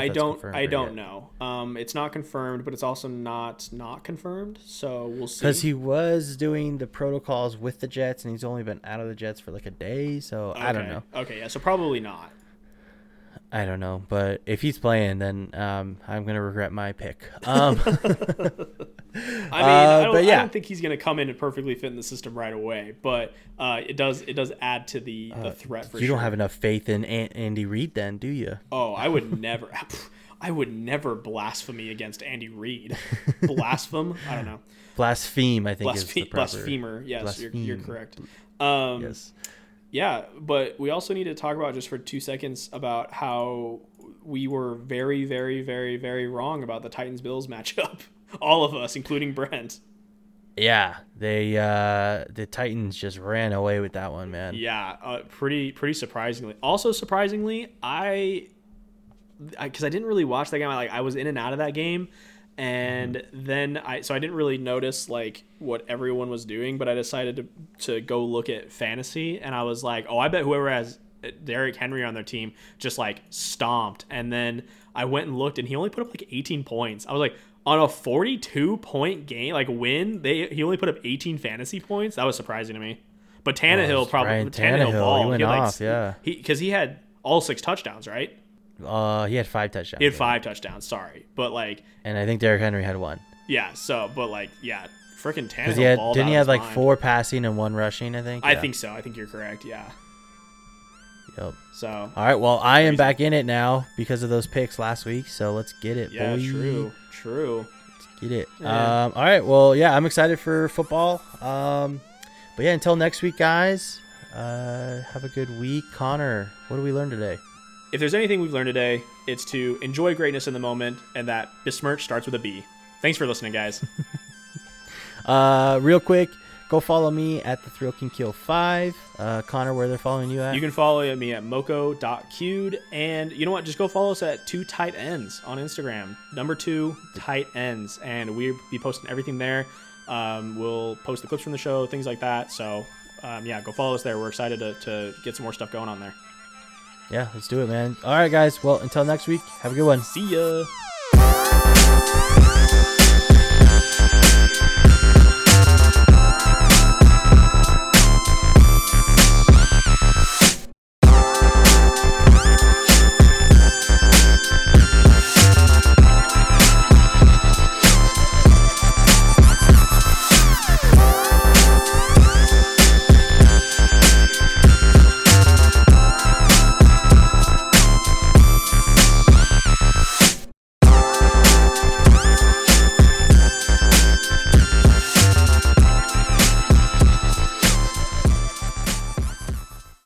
It's not confirmed, but it's also not confirmed. So we'll see. Because he was doing the protocols with the Jets, and he's only been out of the Jets for like a day. So okay. I don't know. Okay, yeah. So probably not. I don't know, but if he's playing, then I'm gonna regret my pick. I don't think he's gonna come in and perfectly fit in the system right away, but it does add to the threat for sure. You don't have enough faith in Andy Reid, then, do you? Oh, I would never. I would never blasphemy against Andy Reid. Blaspheme? I don't know. Blaspheme, I think. Is the proper blasphemer. Yes, blaspheme. You're correct. Yes. Yeah, but we also need to talk about just for 2 seconds about how we were very, very, very, very wrong about the Titans-Bills matchup. All of us, including Brent. Yeah, they the Titans just ran away with that one, man. Yeah, pretty surprisingly. Also surprisingly, because I didn't really watch that game. I was in and out of that game, and then I didn't really notice like what everyone was doing, but I decided to go look at fantasy, and I was like, oh, I bet whoever has Derrick Henry on their team just like stomped. And then I went and looked, and he only put up like 18 points. I was like, on a 42 point game like win, he only put up 18 fantasy points. That was surprising to me. But Tannehill Tannehill went off, yeah, because he had all 6 touchdowns, right? He had 5 touchdowns. He had 5 touchdowns, sorry. But like, and I think Derrick Henry had 1. Yeah, so but like, yeah, freaking Tannehill balled out. Didn't he have like 4 passing and 1 rushing, I think? Yeah. I think so. I think you're correct, yeah. Yep. So all right, well, I am back in it now because of those picks last week, so let's get it, boy. Yeah, true. Let's get it. Yeah. All right, well, yeah, I'm excited for football. But yeah, until next week, guys, have a good week. Connor, what did we learn today? If there's anything we've learned today, it's to enjoy greatness in the moment, and that besmirch starts with a B. Thanks for listening, guys. Real quick, go follow me at the Thrill Can Kill 5. Connor, where they're following you at? You can follow me at moco.cued. And you know what? Just go follow us at 2 Tight Ends on Instagram. Number 2 Tight Ends. And we'll be posting everything there. We'll post the clips from the show, things like that. So, yeah, go follow us there. We're excited to get some more stuff going on there. Yeah, let's do it, man. All right, guys. Well, until next week, have a good one. See ya.